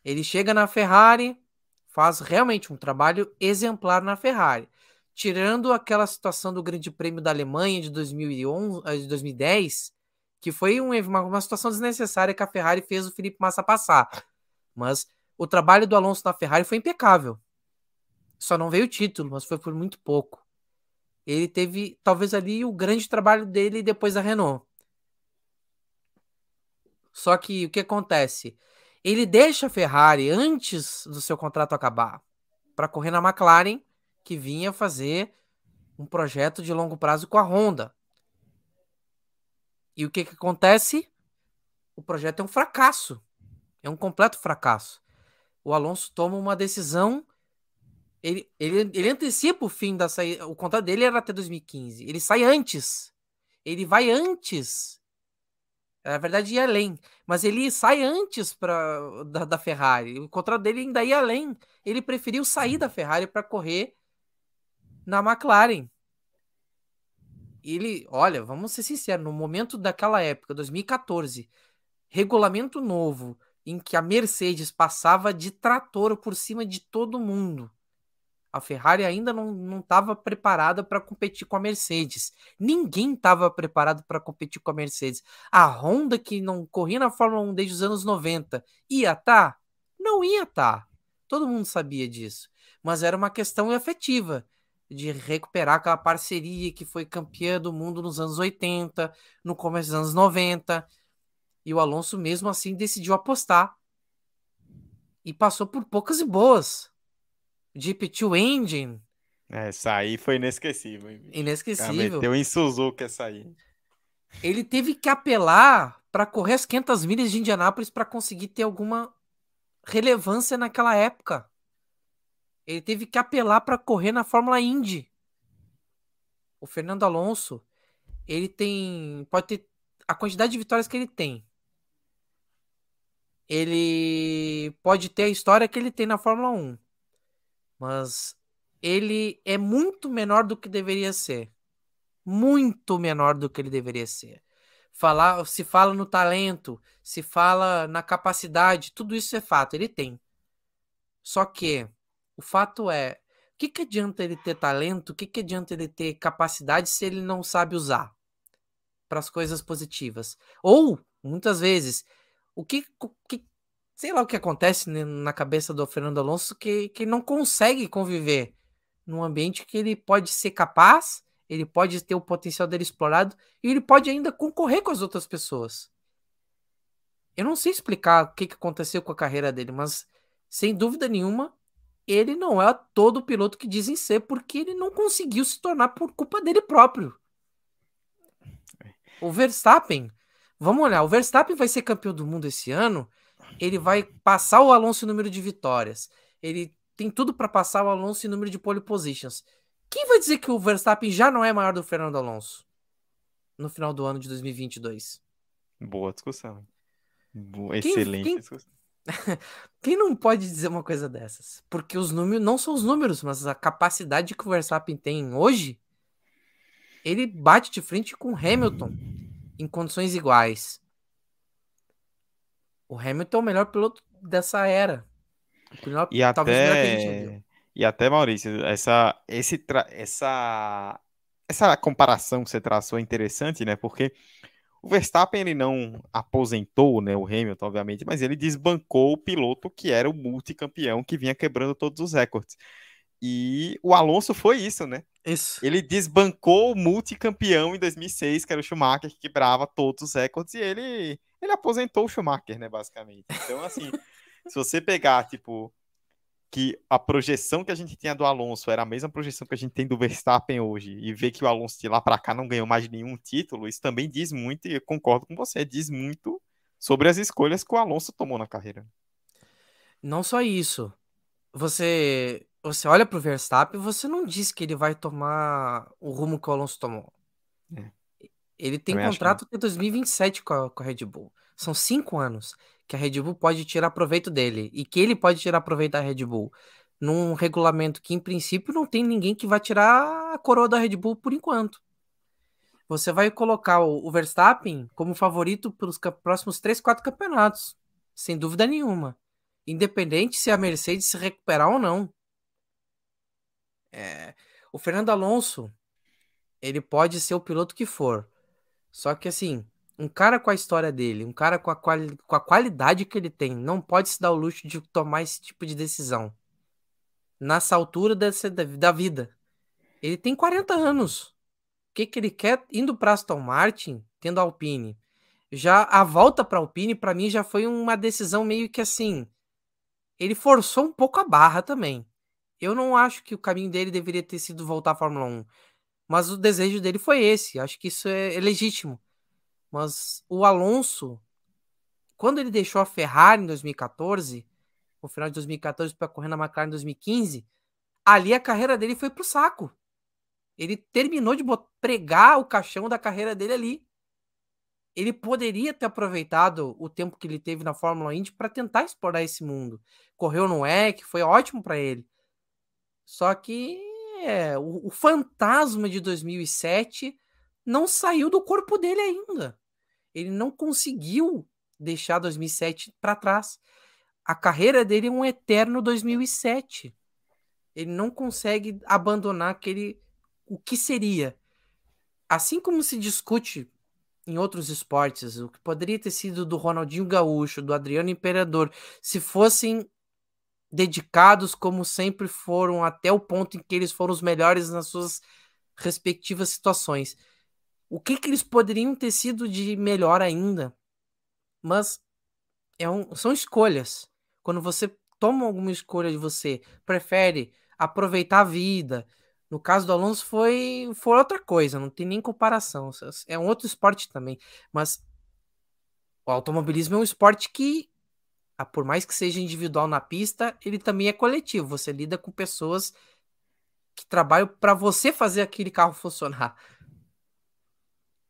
Ele chega na Ferrari, faz realmente um trabalho exemplar na Ferrari. Tirando aquela situação do Grande Prêmio da Alemanha de dois mil e onze, de dois mil e dez, que foi uma, uma situação desnecessária que a Ferrari fez o Felipe Massa passar. Mas o trabalho do Alonso na Ferrari foi impecável. Só não veio o título, mas foi por muito pouco. Ele teve, talvez, ali o grande trabalho dele depois da Renault. Só que o que acontece? Ele deixa a Ferrari antes do seu contrato acabar para correr na McLaren, que vinha fazer um projeto de longo prazo com a Honda. E o que, que acontece? O projeto é um fracasso. É um completo fracasso. O Alonso toma uma decisão. Ele, ele, ele antecipa o fim da saída. O contrato dele era até dois mil e quinze. Ele sai antes. Ele vai antes. Na verdade, ia além. Mas ele sai antes pra, da, da Ferrari. O contrato dele ainda ia além. Ele preferiu sair da Ferrari para correr na McLaren. Ele, olha, vamos ser sinceros, no momento daquela época, dois mil e quatorze, regulamento novo, em que a Mercedes passava de trator por cima de todo mundo. A Ferrari ainda não estava preparada para competir com a Mercedes. Ninguém estava preparado para competir com a Mercedes. A Honda, que não corria na Fórmula um desde os anos noventa, ia estar? Não ia estar. Todo mundo sabia disso. Mas era uma questão afetiva de recuperar aquela parceria que foi campeã do mundo nos anos oitenta, no começo dos anos noventa. E o Alonso, mesmo assim, decidiu apostar. E passou por poucas e boas. G P dois Engine. É, essa aí foi inesquecível. Hein? Inesquecível. Meteu em Suzuka essa aí. Ele teve que apelar para correr as quinhentas milhas de Indianápolis para conseguir ter alguma relevância naquela época. Ele teve que apelar para correr na Fórmula Indy. O Fernando Alonso, ele tem... Pode ter a quantidade de vitórias que ele tem. Ele pode ter a história que ele tem na Fórmula um. Mas ele é muito menor do que deveria ser. Muito menor do que ele deveria ser. Falar, se fala no talento, se fala na capacidade, tudo isso é fato, ele tem. Só que o fato é, o que, que adianta ele ter talento, o que, que adianta ele ter capacidade se ele não sabe usar para as coisas positivas? Ou, muitas vezes, o que, que sei lá o que acontece na cabeça do Fernando Alonso, que, que ele não consegue conviver num ambiente que ele pode ser capaz, ele pode ter o potencial dele explorado e ele pode ainda concorrer com as outras pessoas. Eu não sei explicar o que, que aconteceu com a carreira dele, mas, sem dúvida nenhuma, ele não é todo o piloto que dizem ser, porque ele não conseguiu se tornar por culpa dele próprio. O Verstappen, vamos olhar, o Verstappen vai ser campeão do mundo esse ano, ele vai passar o Alonso em número de vitórias, ele tem tudo para passar o Alonso em número de pole positions. Quem vai dizer que o Verstappen já não é maior do Fernando Alonso no final do ano de dois mil e vinte e dois? Boa discussão. Boa, quem, excelente quem... discussão. Quem não pode dizer uma coisa dessas? Porque os números não são os números, mas a capacidade que o Verstappen tem hoje, ele bate de frente com o Hamilton em condições iguais. O Hamilton é o melhor piloto dessa era. O melhor, e talvez até... o melhor que a gente já viu. E até, Maurício, essa, esse tra... essa, essa comparação que você traçou é interessante, né? Porque o Verstappen, ele não aposentou, né, o Hamilton, obviamente, mas ele desbancou o piloto que era o multicampeão, que vinha quebrando todos os recordes. E o Alonso foi isso, né? Isso. Ele desbancou o multicampeão em dois mil e seis, que era o Schumacher, que quebrava todos os recordes, e ele, ele aposentou o Schumacher, né, basicamente. Então, assim, se você pegar, tipo, que a projeção que a gente tinha do Alonso era a mesma projeção que a gente tem do Verstappen hoje, e ver que o Alonso de lá para cá não ganhou mais nenhum título, isso também diz muito, e eu concordo com você, diz muito sobre as escolhas que o Alonso tomou na carreira. Não só isso. Você, você olha pro Verstappen, você não diz que ele vai tomar o rumo que o Alonso tomou. É. Ele tem também contrato até dois mil e vinte e sete com a, com a Red Bull. São cinco anos que a Red Bull pode tirar proveito dele e que ele pode tirar proveito da Red Bull num regulamento que, em princípio, não tem ninguém que vai tirar a coroa da Red Bull por enquanto. Você vai colocar o Verstappen como favorito pelos próximos três, quatro campeonatos, sem dúvida nenhuma, independente se a Mercedes se recuperar ou não. É... O Fernando Alonso, ele pode ser o piloto que for, só que, assim, um cara com a história dele, um cara com a, quali- com a qualidade que ele tem, não pode se dar o luxo de tomar esse tipo de decisão nessa altura dessa, da vida. Ele tem quarenta anos. O que, que ele quer indo para Aston Martin, tendo a Alpine? Já a volta para a Alpine, para mim, já foi uma decisão meio que assim. Ele forçou um pouco a barra também. Eu não acho que o caminho dele deveria ter sido voltar à Fórmula um. Mas o desejo dele foi esse. Acho que isso é, é legítimo. Mas o Alonso, quando ele deixou a Ferrari em dois mil e catorze, no final de dois mil e catorze para correr na McLaren em dois mil e quinze, ali a carreira dele foi pro saco. Ele terminou de pregar o caixão da carreira dele ali. Ele poderia ter aproveitado o tempo que ele teve na Fórmula Indy para tentar explorar esse mundo. Correu no W E C, foi ótimo para ele. Só que é, o, o fantasma de dois mil e sete... não saiu do corpo dele ainda. Ele não conseguiu deixar dois mil e sete para trás. A carreira dele é um eterno dois mil e sete. Ele não consegue abandonar aquele, o que seria. Assim como se discute em outros esportes, o que poderia ter sido do Ronaldinho Gaúcho, do Adriano Imperador, se fossem dedicados como sempre foram, até o ponto em que eles foram os melhores nas suas respectivas situações. O que, que eles poderiam ter sido de melhor ainda? Mas é um, são escolhas. Quando você toma alguma escolha de você, prefere aproveitar a vida. No caso do Alonso foi, foi outra coisa, não tem nem comparação. É um outro esporte também, mas o automobilismo é um esporte que, por mais que seja individual na pista, ele também é coletivo. Você lida com pessoas que trabalham para você fazer aquele carro funcionar.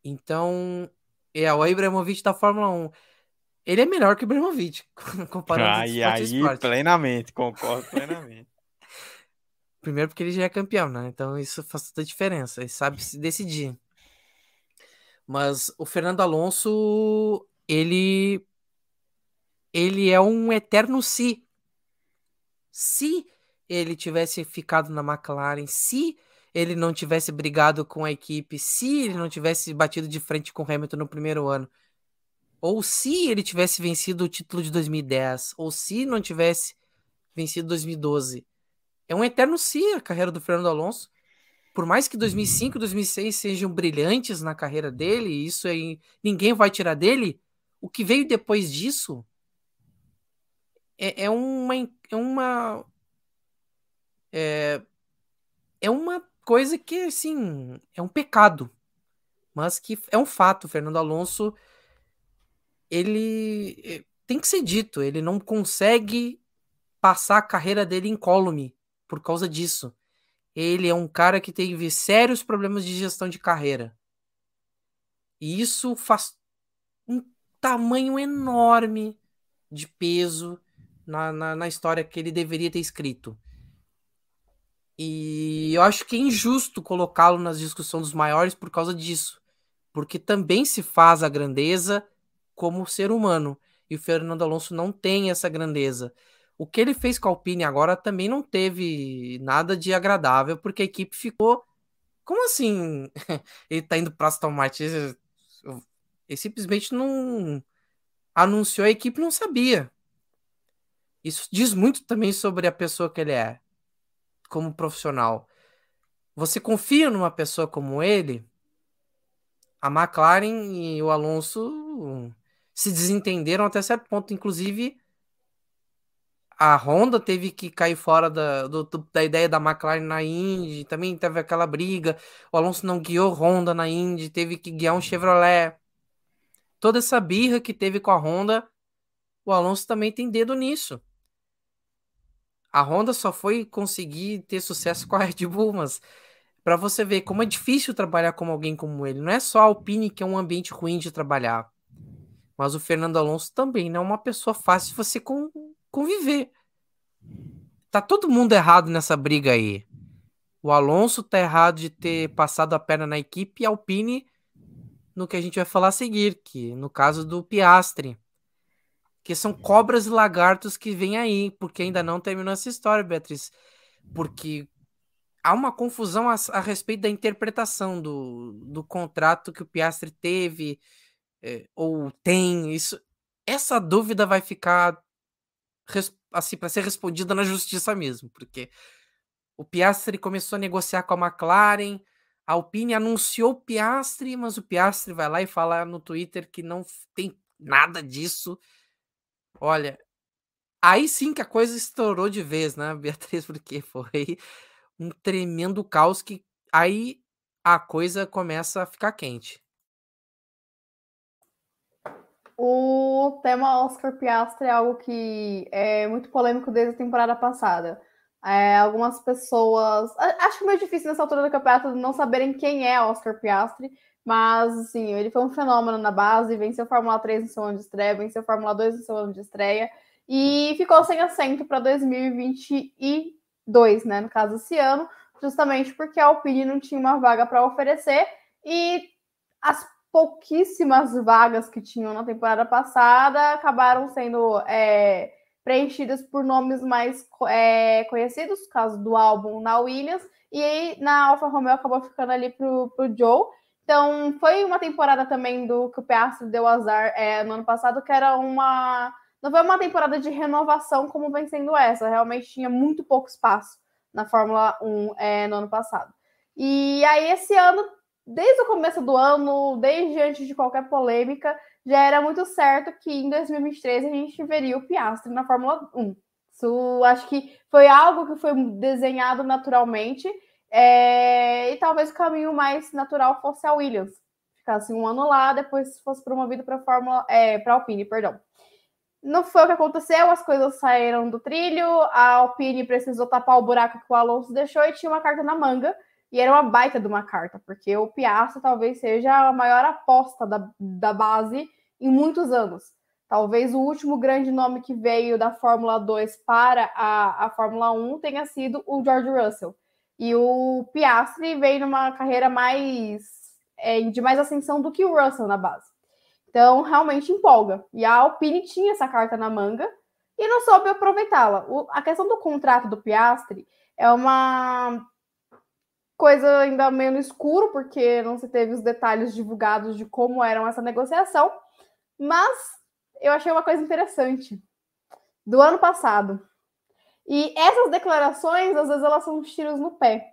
Então, é o Ibrahimovic da Fórmula um. Ele é melhor que o Ibrahimovic, comparando ah, e aí, esporte. Plenamente, concordo plenamente. Primeiro porque ele já é campeão, né? Então isso faz toda a diferença, ele sabe se decidir. Mas o Fernando Alonso, ele ele é um eterno se. Se ele tivesse ficado na McLaren, se ele não tivesse brigado com a equipe, se ele não tivesse batido de frente com o Hamilton no primeiro ano, ou se ele tivesse vencido o título de dois mil e dez, ou se não tivesse vencido dois mil e doze. É um eterno se a carreira do Fernando Alonso. Por mais que dois mil e cinco e dois mil e seis sejam brilhantes na carreira dele, isso aí ninguém vai tirar dele, o que veio depois disso é, é uma... É uma, é, é uma coisa que, assim, é um pecado. Mas que é um fato. O Fernando Alonso... ele tem que ser dito, ele não consegue passar a carreira dele incólume por causa disso. Ele é um cara que teve sérios problemas de gestão de carreira. E isso faz um tamanho enorme de peso na, na, na história que ele deveria ter escrito. E eu acho que é injusto colocá-lo nas discussões dos maiores por causa disso. Porque também se faz a grandeza como ser humano, e o Fernando Alonso não tem essa grandeza. O que ele fez com a Alpine agora também não teve nada de agradável, porque a equipe ficou, como assim? Ele tá indo pra Aston Martin, ele simplesmente não anunciou, a equipe não sabia. Isso diz muito também sobre a pessoa que ele é, como profissional. Você confia numa pessoa como ele? A McLaren e o Alonso se desentenderam até certo ponto. Inclusive, a Honda teve que cair fora da, do, da ideia da McLaren na Indy. Também teve aquela briga. O Alonso não guiou Honda na Indy. Teve que guiar um Chevrolet. Toda essa birra que teve com a Honda, o Alonso também tem dedo nisso. A Honda só foi conseguir ter sucesso com a Red Bull, mas... para você ver como é difícil trabalhar com alguém como ele. Não é só a Alpine que é um ambiente ruim de trabalhar. Mas o Fernando Alonso também não é uma pessoa fácil de você conviver. Tá todo mundo errado nessa briga aí. O Alonso tá errado de ter passado a perna na equipe, e a Alpine no que a gente vai falar a seguir, que no caso do Piastri. Que são cobras e lagartos que vêm aí, porque ainda não terminou essa história, Beatriz. Porque há uma confusão a, a respeito da interpretação do, do contrato que o Piastri teve, é, ou tem. Isso, essa dúvida vai ficar assim, para ser respondida na justiça mesmo, porque o Piastri começou a negociar com a McLaren, a Alpine anunciou o Piastri, mas o Piastri vai lá e fala no Twitter que não tem nada disso. Olha, aí sim que a coisa estourou de vez, né, Beatriz? Porque foi um tremendo caos, que aí a coisa começa a ficar quente. O tema Oscar Piastri é algo que é muito polêmico desde a temporada passada. É, algumas pessoas... Acho meio difícil nessa altura do campeonato não saberem quem é Oscar Piastri, mas assim, ele foi um fenômeno na base, venceu a Fórmula três no seu ano de estreia, venceu a Fórmula dois no seu ano de estreia, e ficou sem assento para dois mil e vinte e dois, né, no caso esse ano, justamente porque a Alpine não tinha uma vaga para oferecer, e as pouquíssimas vagas que tinham na temporada passada acabaram sendo é, preenchidas por nomes mais é, conhecidos, no caso do álbum na Williams, e aí na Alfa Romeo acabou ficando ali pro, pro Joe. Então foi uma temporada também do que o Piastri deu azar é, no ano passado, que era uma... Não foi uma temporada de renovação como vem sendo essa. Realmente tinha muito pouco espaço na Fórmula um é, no ano passado. E aí esse ano, desde o começo do ano, desde antes de qualquer polêmica, já era muito certo que em dois mil e vinte e três a gente veria o Piastri na Fórmula um. Isso acho que foi algo que foi desenhado naturalmente, é, e talvez o caminho mais natural fosse a Williams. Ficasse um ano lá, depois fosse promovido para Fórmula, é, para Alpine, perdão. Não foi o que aconteceu, as coisas saíram do trilho, a Alpine precisou tapar o buraco que o Alonso deixou e tinha uma carta na manga, e era uma baita de uma carta, porque o Piastri talvez seja a maior aposta da, da base em muitos anos. Talvez o último grande nome que veio da Fórmula dois para a, a Fórmula um tenha sido o George Russell. E o Piastri veio numa carreira mais é, de mais ascensão do que o Russell na base. Então, realmente empolga. E a Alpine tinha essa carta na manga e não soube aproveitá-la. A questão do contrato do Piastri é uma coisa ainda meio no escuro, porque não se teve os detalhes divulgados de como eram essa negociação. Mas eu achei uma coisa interessante do ano passado. E essas declarações, às vezes, elas são uns tiros no pé.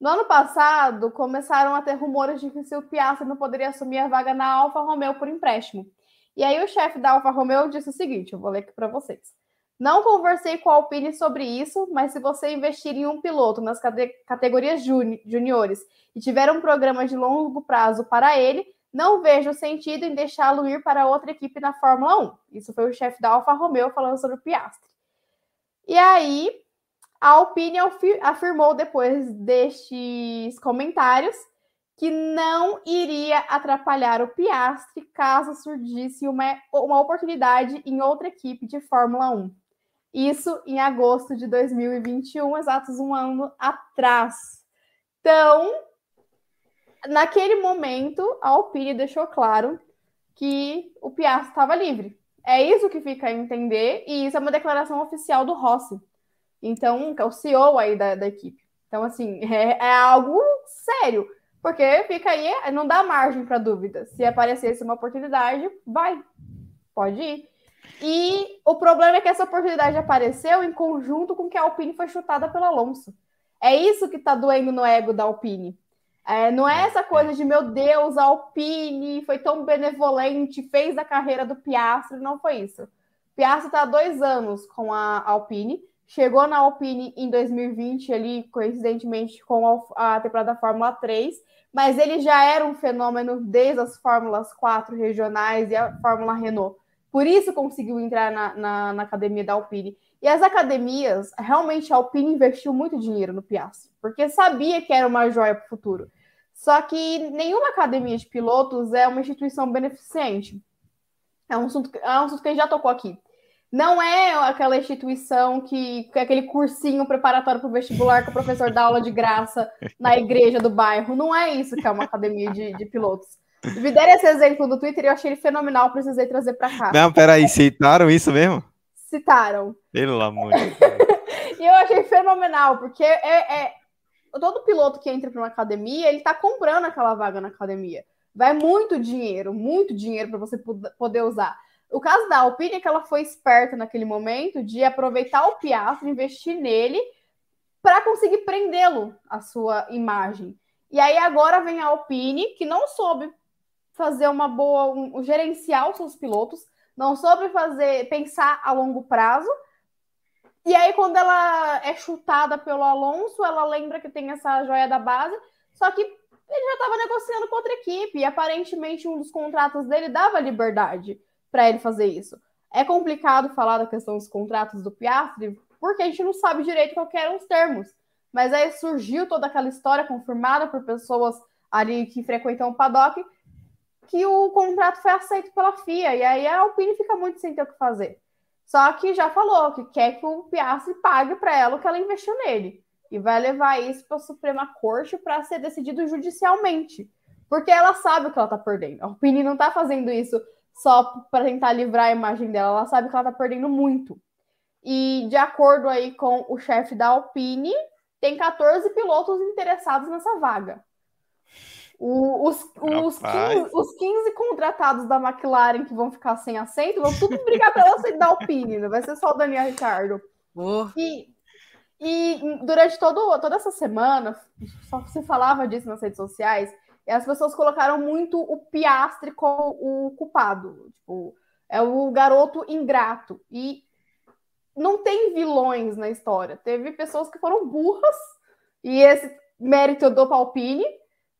No ano passado, começaram a ter rumores de que se o Piastri não poderia assumir a vaga na Alfa Romeo por empréstimo. E aí o chefe da Alfa Romeo disse o seguinte, eu vou ler aqui para vocês. Não conversei com a Alpine sobre isso, mas se você investir em um piloto nas categorias juni- juniores e tiver um programa de longo prazo para ele, não vejo sentido em deixá-lo ir para outra equipe na Fórmula um. Isso foi o chefe da Alfa Romeo falando sobre o Piastri. E aí, a Alpine afirmou depois destes comentários que não iria atrapalhar o Piastri caso surgisse uma, uma oportunidade em outra equipe de Fórmula um. Isso em agosto de dois mil e vinte e um, exatos um ano atrás. Então, naquele momento, a Alpine deixou claro que o Piastri estava livre. É isso que fica a entender, e isso é uma declaração oficial do Rossi. Então, que é o C E O aí da, da equipe. Então, assim, é, é algo sério, porque fica aí, não dá margem para dúvida. Se aparecesse uma oportunidade, vai, pode ir. E o problema é que essa oportunidade apareceu em conjunto com que a Alpine foi chutada pelo Alonso. É isso que está doendo no ego da Alpine. É, não é essa coisa de, meu Deus, a Alpine foi tão benevolente, fez a carreira do Piastri, não foi isso. O Piastri está há dois anos com a Alpine, chegou na Alpine em dois mil e vinte, ali, coincidentemente, com a temporada da Fórmula três, mas ele já era um fenômeno desde as Fórmulas quatro regionais e a Fórmula Renault. Por isso conseguiu entrar na, na, na academia da Alpine. E as academias, realmente a Alpine investiu muito dinheiro no Piastri, porque sabia que era uma joia para o futuro. Só que nenhuma academia de pilotos é uma instituição beneficente. É um assunto, é um assunto que a gente já tocou aqui. Não é aquela instituição que, que é aquele cursinho preparatório para o vestibular que o professor dá aula de graça na igreja do bairro. Não é isso que é uma academia de, de pilotos. Me deram esse exemplo do Twitter e eu achei ele fenomenal, precisei trazer para cá. Não, peraí, citaram isso mesmo? Citaram. Pelo amor de Deus. E eu achei fenomenal, porque é, é, todo piloto que entra para uma academia, ele está comprando aquela vaga na academia. Vai muito dinheiro, muito dinheiro para você poder usar. O caso da Alpine é que ela foi esperta naquele momento de aproveitar o Piastri, investir nele, para conseguir prendê-lo à sua imagem. E aí agora vem a Alpine, que não soube fazer uma boa, um, gerenciar os seus pilotos, não soube fazer, pensar a longo prazo. E aí, quando ela é chutada pelo Alonso, ela lembra que tem essa joia da base, só que ele já estava negociando com outra equipe, e aparentemente um dos contratos dele dava liberdade para ele fazer isso. É complicado falar da questão dos contratos do Piastri, porque a gente não sabe direito qual que eram os termos. Mas aí surgiu toda aquela história confirmada por pessoas ali que frequentam o paddock, que o contrato foi aceito pela F I A, e aí a Alpine fica muito sem ter o que fazer. Só que já falou que quer que o Piastri pague para ela o que ela investiu nele, e vai levar isso para a Suprema Corte para ser decidido judicialmente, porque ela sabe o que ela está perdendo. A Alpine não está fazendo isso só para tentar livrar a imagem dela, ela sabe que ela está perdendo muito. E de acordo aí com o chefe da Alpine, tem quatorze pilotos interessados nessa vaga. O, os, os, quinze, os quinze contratados da McLaren que vão ficar sem assento vão tudo brigar pela assento da Alpine, não vai ser só o Daniel Ricciardo. Oh. E, e durante todo, toda essa semana, só se falava disso nas redes sociais, e as pessoas colocaram muito o Piastri como o culpado, tipo, é o garoto ingrato. E não tem vilões na história. Teve pessoas que foram burras, e esse mérito eu dou para a Alpine.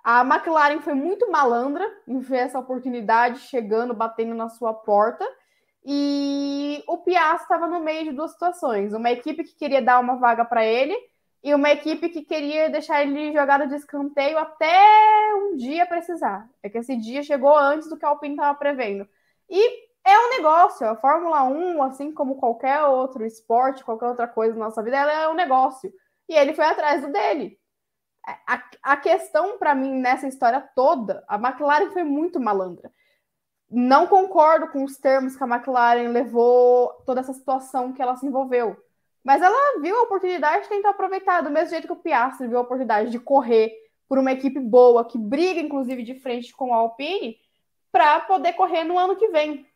A McLaren foi muito malandra em ver essa oportunidade chegando, batendo na sua porta. E o Piastri estava no meio de duas situações. Uma equipe que queria dar uma vaga para ele e uma equipe que queria deixar ele jogado de escanteio até um dia precisar. É que esse dia chegou antes do que a Alpine estava prevendo. E é um negócio. A Fórmula um, assim como qualquer outro esporte, qualquer outra coisa na nossa vida, ela é um negócio. E ele foi atrás do dele. A, a questão para mim nessa história toda, a McLaren foi muito malandra. Não concordo com os termos que a McLaren levou, toda essa situação que ela se envolveu. Mas ela viu a oportunidade de tentar aproveitar, do mesmo jeito que o Piastri viu a oportunidade de correr por uma equipe boa, que briga, inclusive, de frente com a Alpine, para poder correr no ano que vem.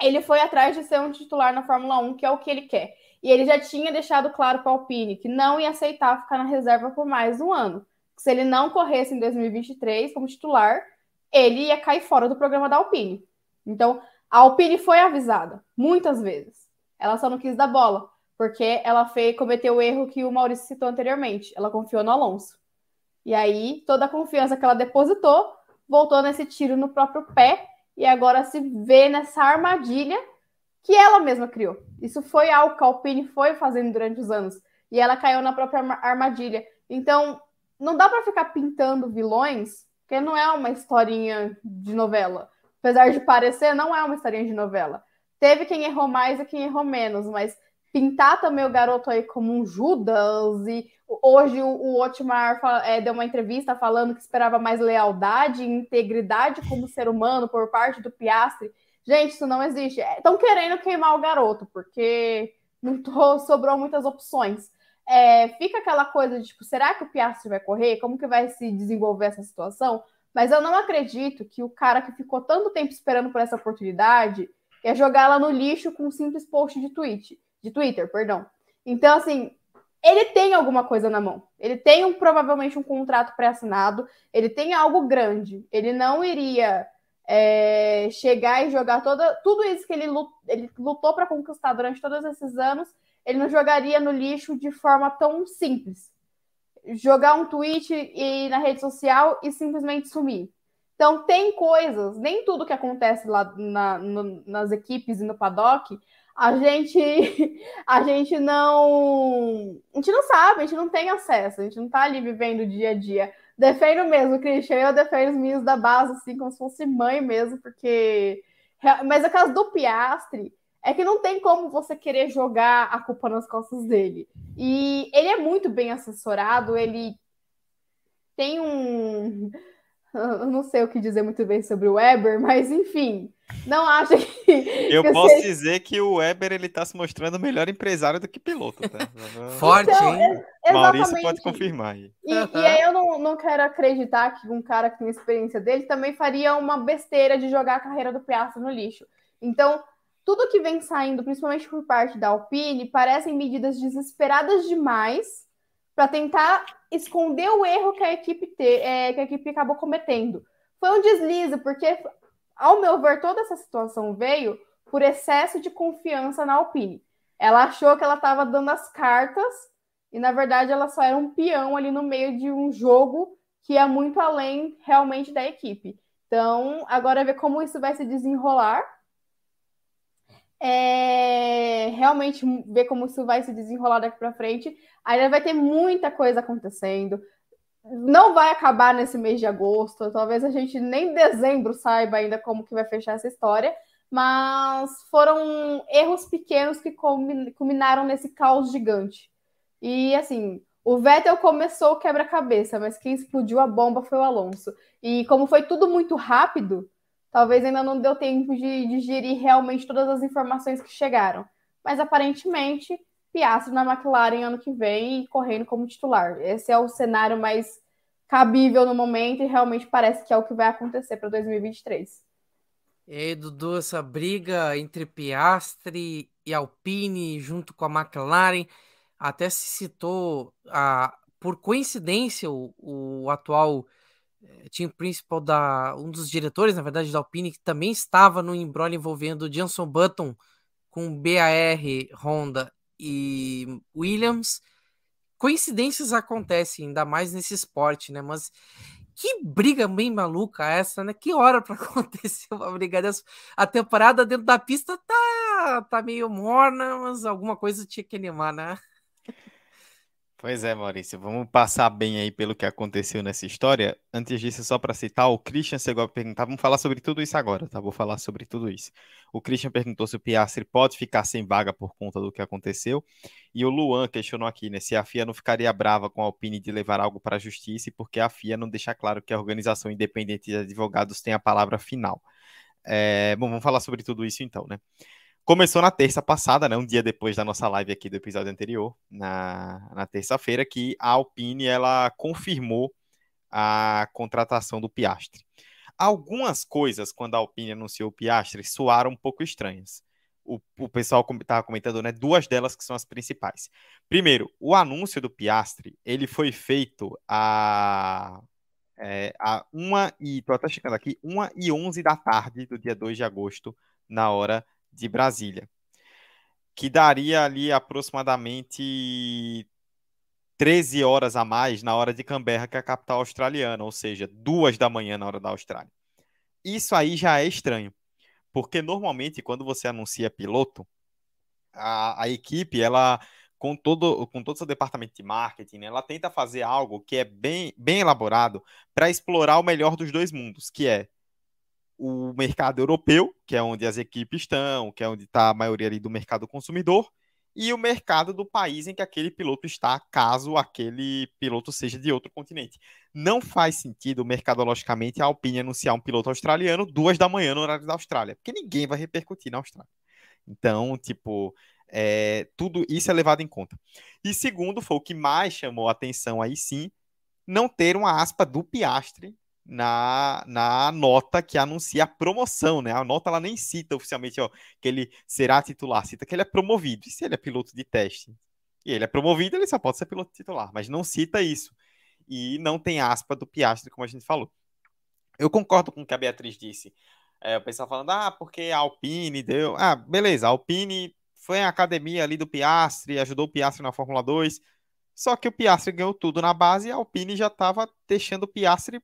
Ele foi atrás de ser um titular na Fórmula um, que é o que ele quer. E ele já tinha deixado claro para a Alpine que não ia aceitar ficar na reserva por mais um ano. Se ele não corresse em dois mil e vinte e três como titular, ele ia cair fora do programa da Alpine. Então, a Alpine foi avisada, muitas vezes. Ela só não quis dar bola, porque ela fez, cometeu o erro que o Maurício citou anteriormente. Ela confiou no Alonso. E aí, toda a confiança que ela depositou, voltou nesse tiro no próprio pé, e agora se vê nessa armadilha que ela mesma criou. Isso foi algo que a Alpine foi fazendo durante os anos, e ela caiu na própria armadilha. Então, não dá para ficar pintando vilões, porque não é uma historinha de novela. Apesar de parecer, não é uma historinha de novela. Teve quem errou mais e quem errou menos, mas pintar também o garoto aí como um Judas, e hoje o, o Otmar é, deu uma entrevista falando que esperava mais lealdade e integridade como ser humano por parte do Piastri. Gente, isso não existe. Estão querendo queimar o garoto, porque não tô, sobrou muitas opções. É, fica aquela coisa de, tipo, será que o Piastri vai correr? Como que vai se desenvolver essa situação? Mas eu não acredito que o cara que ficou tanto tempo esperando por essa oportunidade ia jogar ela no lixo com um simples post de, tweet, de Twitter. perdão. Então, assim, ele tem alguma coisa na mão. Ele tem um, provavelmente um contrato pré-assinado. Ele tem algo grande. Ele não iria é, chegar e jogar toda, tudo isso que ele, lut, ele lutou para conquistar durante todos esses anos. Ele não jogaria no lixo de forma tão simples. Jogar um tweet e, na rede social e simplesmente sumir. Então, tem coisas, nem tudo que acontece lá na, no, nas equipes e no paddock, a gente, a gente não... A gente não sabe, a gente não tem acesso, a gente não tá ali vivendo o dia a dia. Defendo mesmo, Christian, eu defendo os meninos da base, assim, como se fosse mãe mesmo, porque... Mas a casa do Piastri... É que não tem como você querer jogar a culpa nas costas dele. E ele é muito bem assessorado, ele tem um... Eu não sei o que dizer muito bem sobre o Weber, mas enfim, não acho que... Eu que posso seja... dizer que o Weber, ele tá se mostrando melhor empresário do que piloto, tá? Forte, então, hein? Ex- Maurício pode confirmar aí. E, e aí eu não, não quero acreditar que um cara que tem experiência dele também faria uma besteira de jogar a carreira do Piastri no lixo. Então... Tudo que vem saindo, principalmente por parte da Alpine, parecem medidas desesperadas demais para tentar esconder o erro que a, equipe te, é, que a equipe acabou cometendo. Foi um deslize, porque, ao meu ver, toda essa situação veio por excesso de confiança na Alpine. Ela achou que ela estava dando as cartas e, na verdade, ela só era um peão ali no meio de um jogo que ia muito além, realmente, da equipe. Então, agora ver como isso vai se desenrolar. É, realmente ver como isso vai se desenrolar daqui para frente. Aí vai ter muita coisa acontecendo. Não vai acabar nesse mês de agosto. Talvez a gente nem em dezembro saiba ainda como que vai fechar essa história. Mas foram erros pequenos que culminaram nesse caos gigante. E assim, o Vettel começou o quebra-cabeça, mas quem explodiu a bomba foi o Alonso. E como foi tudo muito rápido, talvez ainda não deu tempo de digerir realmente todas as informações que chegaram. Mas, aparentemente, Piastri na McLaren ano que vem e correndo como titular. Esse é o cenário mais cabível no momento e realmente parece que é o que vai acontecer para dois mil e vinte e três. E aí, Dudu, essa briga entre Piastri e Alpine junto com a McLaren, até se citou, a, por coincidência, o, o atual... Tinha o principal da... Um dos diretores, na verdade, da Alpine, que também estava no embrolho envolvendo o Jenson Button com B A R, Honda e Williams. Coincidências acontecem, ainda mais nesse esporte, né? Mas que briga bem maluca essa, né? Que hora para acontecer uma briga dessa? A temporada dentro da pista tá, tá meio morna, mas alguma coisa tinha que animar, né? Pois é, Maurício, vamos passar bem aí pelo que aconteceu nessa história. Antes disso, só para citar, o Christian chegou a perguntar, vamos falar sobre tudo isso agora, tá? Vou falar sobre tudo isso. O Christian perguntou se o Piastri pode ficar sem vaga por conta do que aconteceu, e o Luan questionou aqui, né, se a F I A não ficaria brava com a Alpine de levar algo para a justiça e porque a F I A não deixa claro que a organização independente de advogados tem a palavra final. É, bom, vamos falar sobre tudo isso então, né? Começou na terça passada, né, um dia depois da nossa live aqui do episódio anterior, na, na terça-feira, que a Alpine ela confirmou a contratação do Piastri. Algumas coisas, quando a Alpine anunciou o Piastri, soaram um pouco estranhas. O, o pessoal estava comentando, né, duas delas que são as principais. Primeiro, o anúncio do Piastri, ele foi feito a... É, a uma e... Estou até checando aqui, uma e onze da tarde do dia dois de agosto, na hora de Brasília, que daria ali aproximadamente treze horas a mais na hora de Canberra, que é a capital australiana, ou seja, duas da manhã na hora da Austrália. Isso aí já é estranho, porque normalmente quando você anuncia piloto, a, a equipe, ela com todo com todo seu departamento de marketing, né, ela tenta fazer algo que é bem, bem elaborado para explorar o melhor dos dois mundos, que é o mercado europeu, que é onde as equipes estão, que é onde está a maioria ali do mercado consumidor, e o mercado do país em que aquele piloto está, caso aquele piloto seja de outro continente. Não faz sentido, mercadologicamente, a Alpine anunciar um piloto australiano duas da manhã no horário da Austrália, porque ninguém vai repercutir na Austrália. Então, tipo, é, tudo isso é levado em conta. E segundo, foi o que mais chamou a atenção aí sim, não ter uma aspa do Piastri Na, na nota que anuncia a promoção, né? A nota ela nem cita oficialmente, ó, que ele será titular, cita que ele é promovido. E se ele é piloto de teste e ele é promovido, ele só pode ser piloto titular, mas não cita isso. E não tem aspa do Piastri, como a gente falou. Eu concordo com o que a Beatriz disse. É, o pessoal falando, ah, porque a Alpine deu... Ah, beleza, a Alpine foi a academia ali do Piastri, ajudou o Piastri na Fórmula dois, só que o Piastri ganhou tudo na base e a Alpine já estava deixando o Piastri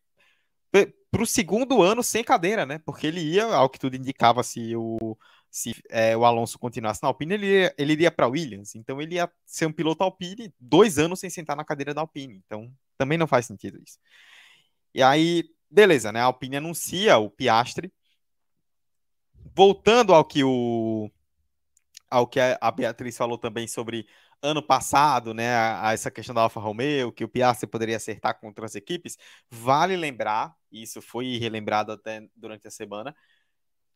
para o segundo ano sem cadeira, né? Porque ele ia, ao que tudo indicava, se o, se, é, o Alonso continuasse na Alpine, ele iria, ele iria para Williams. Então ele ia ser um piloto Alpine dois anos sem sentar na cadeira da Alpine. Então também não faz sentido isso. E aí, beleza, né? A Alpine anuncia o Piastri. Voltando ao que, o, ao que a Beatriz falou também sobre ano passado, né, a essa questão da Alfa Romeo, que o Piastri poderia acertar contra as equipes, vale lembrar, isso foi relembrado até durante a semana,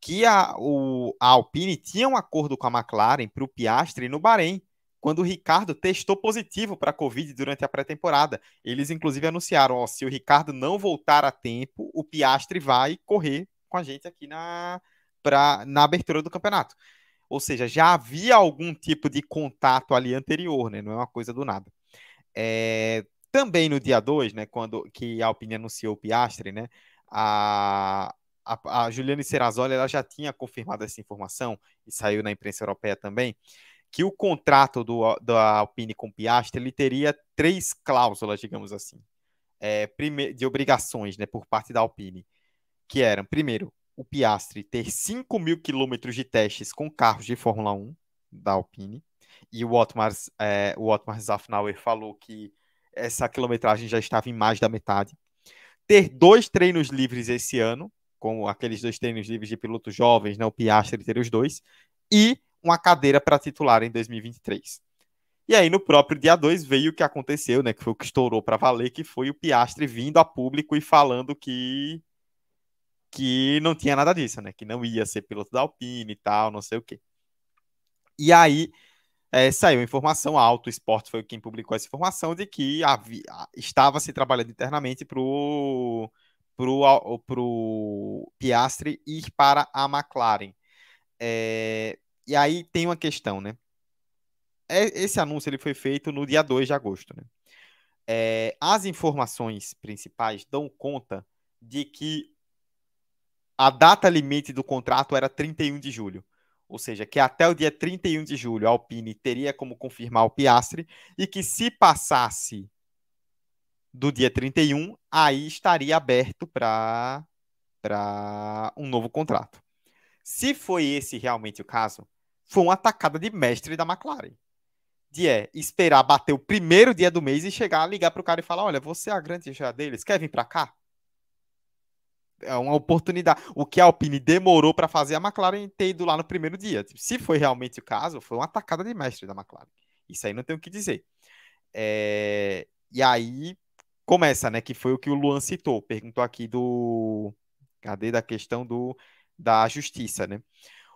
que a, o, a Alpine tinha um acordo com a McLaren para o Piastri no Bahrein, quando o Ricardo testou positivo para a Covid durante a pré-temporada. Eles, inclusive, anunciaram, ó, se o Ricardo não voltar a tempo, o Piastri vai correr com a gente aqui na, pra, na abertura do campeonato. Ou seja, já havia algum tipo de contato ali anterior, né? Não é uma coisa do nada. É... Também no dia dois, né, quando que a Alpine anunciou o Piastri, né, a, a, a Juliane Serrazoli ela já tinha confirmado essa informação, e saiu na imprensa europeia também, que o contrato do, da Alpine com o Piastri ele teria três cláusulas, digamos assim, é, prime... de obrigações, né, por parte da Alpine, que eram, primeiro, o Piastri ter cinco mil quilômetros de testes com carros de Fórmula um da Alpine, e o Otmar, é, o Otmar Szafnauer falou que essa quilometragem já estava em mais da metade. Ter dois treinos livres esse ano, como aqueles dois treinos livres de pilotos jovens, né, o Piastri ter os dois, e uma cadeira para titular em dois mil e vinte e três. E aí no próprio dia dois veio o que aconteceu, né, que foi o que estourou para valer, que foi o Piastri vindo a público e falando que que não tinha nada disso, né? Que não ia ser piloto da Alpine e tal, não sei o quê. E aí é, saiu a informação, a Auto Esporte foi quem publicou essa informação, de que havia, estava se trabalhando internamente para o pro, pro Piastri ir para a McLaren. É, e aí tem uma questão, né? Esse anúncio ele foi feito no dia dois de agosto, né? É, as informações principais dão conta de que a data limite do contrato era trinta e um de julho. ou seja, que até o dia trinta e um de julho a Alpine teria como confirmar o Piastri, e que se passasse do dia trinta e um, aí estaria aberto para para um novo contrato. Se foi esse realmente o caso, foi uma tacada de mestre da McLaren. De é, esperar bater o primeiro dia do mês e chegar, ligar para o cara e falar, olha, você é a grande já deles, quer vir para cá? É uma oportunidade. O que a Alpine demorou para fazer, a McLaren ter ido lá no primeiro dia. Se foi realmente o caso, foi uma tacada de mestre da McLaren. Isso aí não tem o que dizer. É... E aí começa, né, que foi o que o Luan citou. Perguntou aqui do... Cadê? Da questão do... da justiça, né?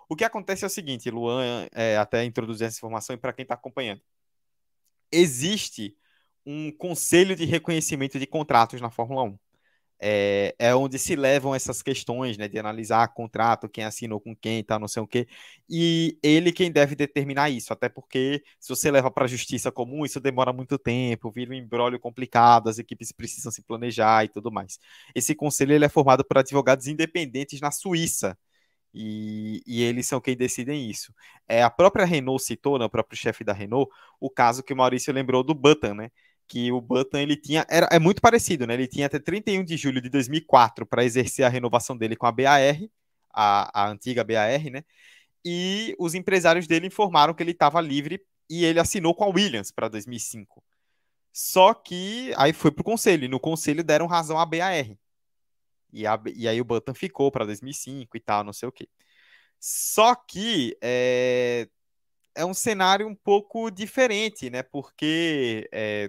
O que acontece é o seguinte, Luan, é, até introduzir essa informação e para quem está acompanhando. Existe um conselho de reconhecimento de contratos na Fórmula um. É, é onde se levam essas questões, né, de analisar contrato, quem assinou com quem, tá, não sei o quê, e ele quem deve determinar isso, até porque se você leva para a justiça comum, isso demora muito tempo, vira um embrólio complicado, as equipes precisam se planejar e tudo mais. Esse conselho ele é formado por advogados independentes na Suíça, e, e eles são quem decidem isso. É, a própria Renault citou, né, o próprio chefe da Renault, o caso que o Maurício lembrou do Button, né, que o Button, ele tinha, era, é muito parecido, né? Ele tinha até trinta e um de julho de dois mil e quatro para exercer a renovação dele com a B A R, a, a antiga B A R, né? E os empresários dele informaram que ele estava livre e ele assinou com a Williams para dois mil e cinco. Só que aí foi para o conselho, e no conselho deram razão à B A R. E, a, e aí o Button ficou para dois mil e cinco e tal, não sei o quê. Só que... É, é um cenário um pouco diferente, né? Porque... É,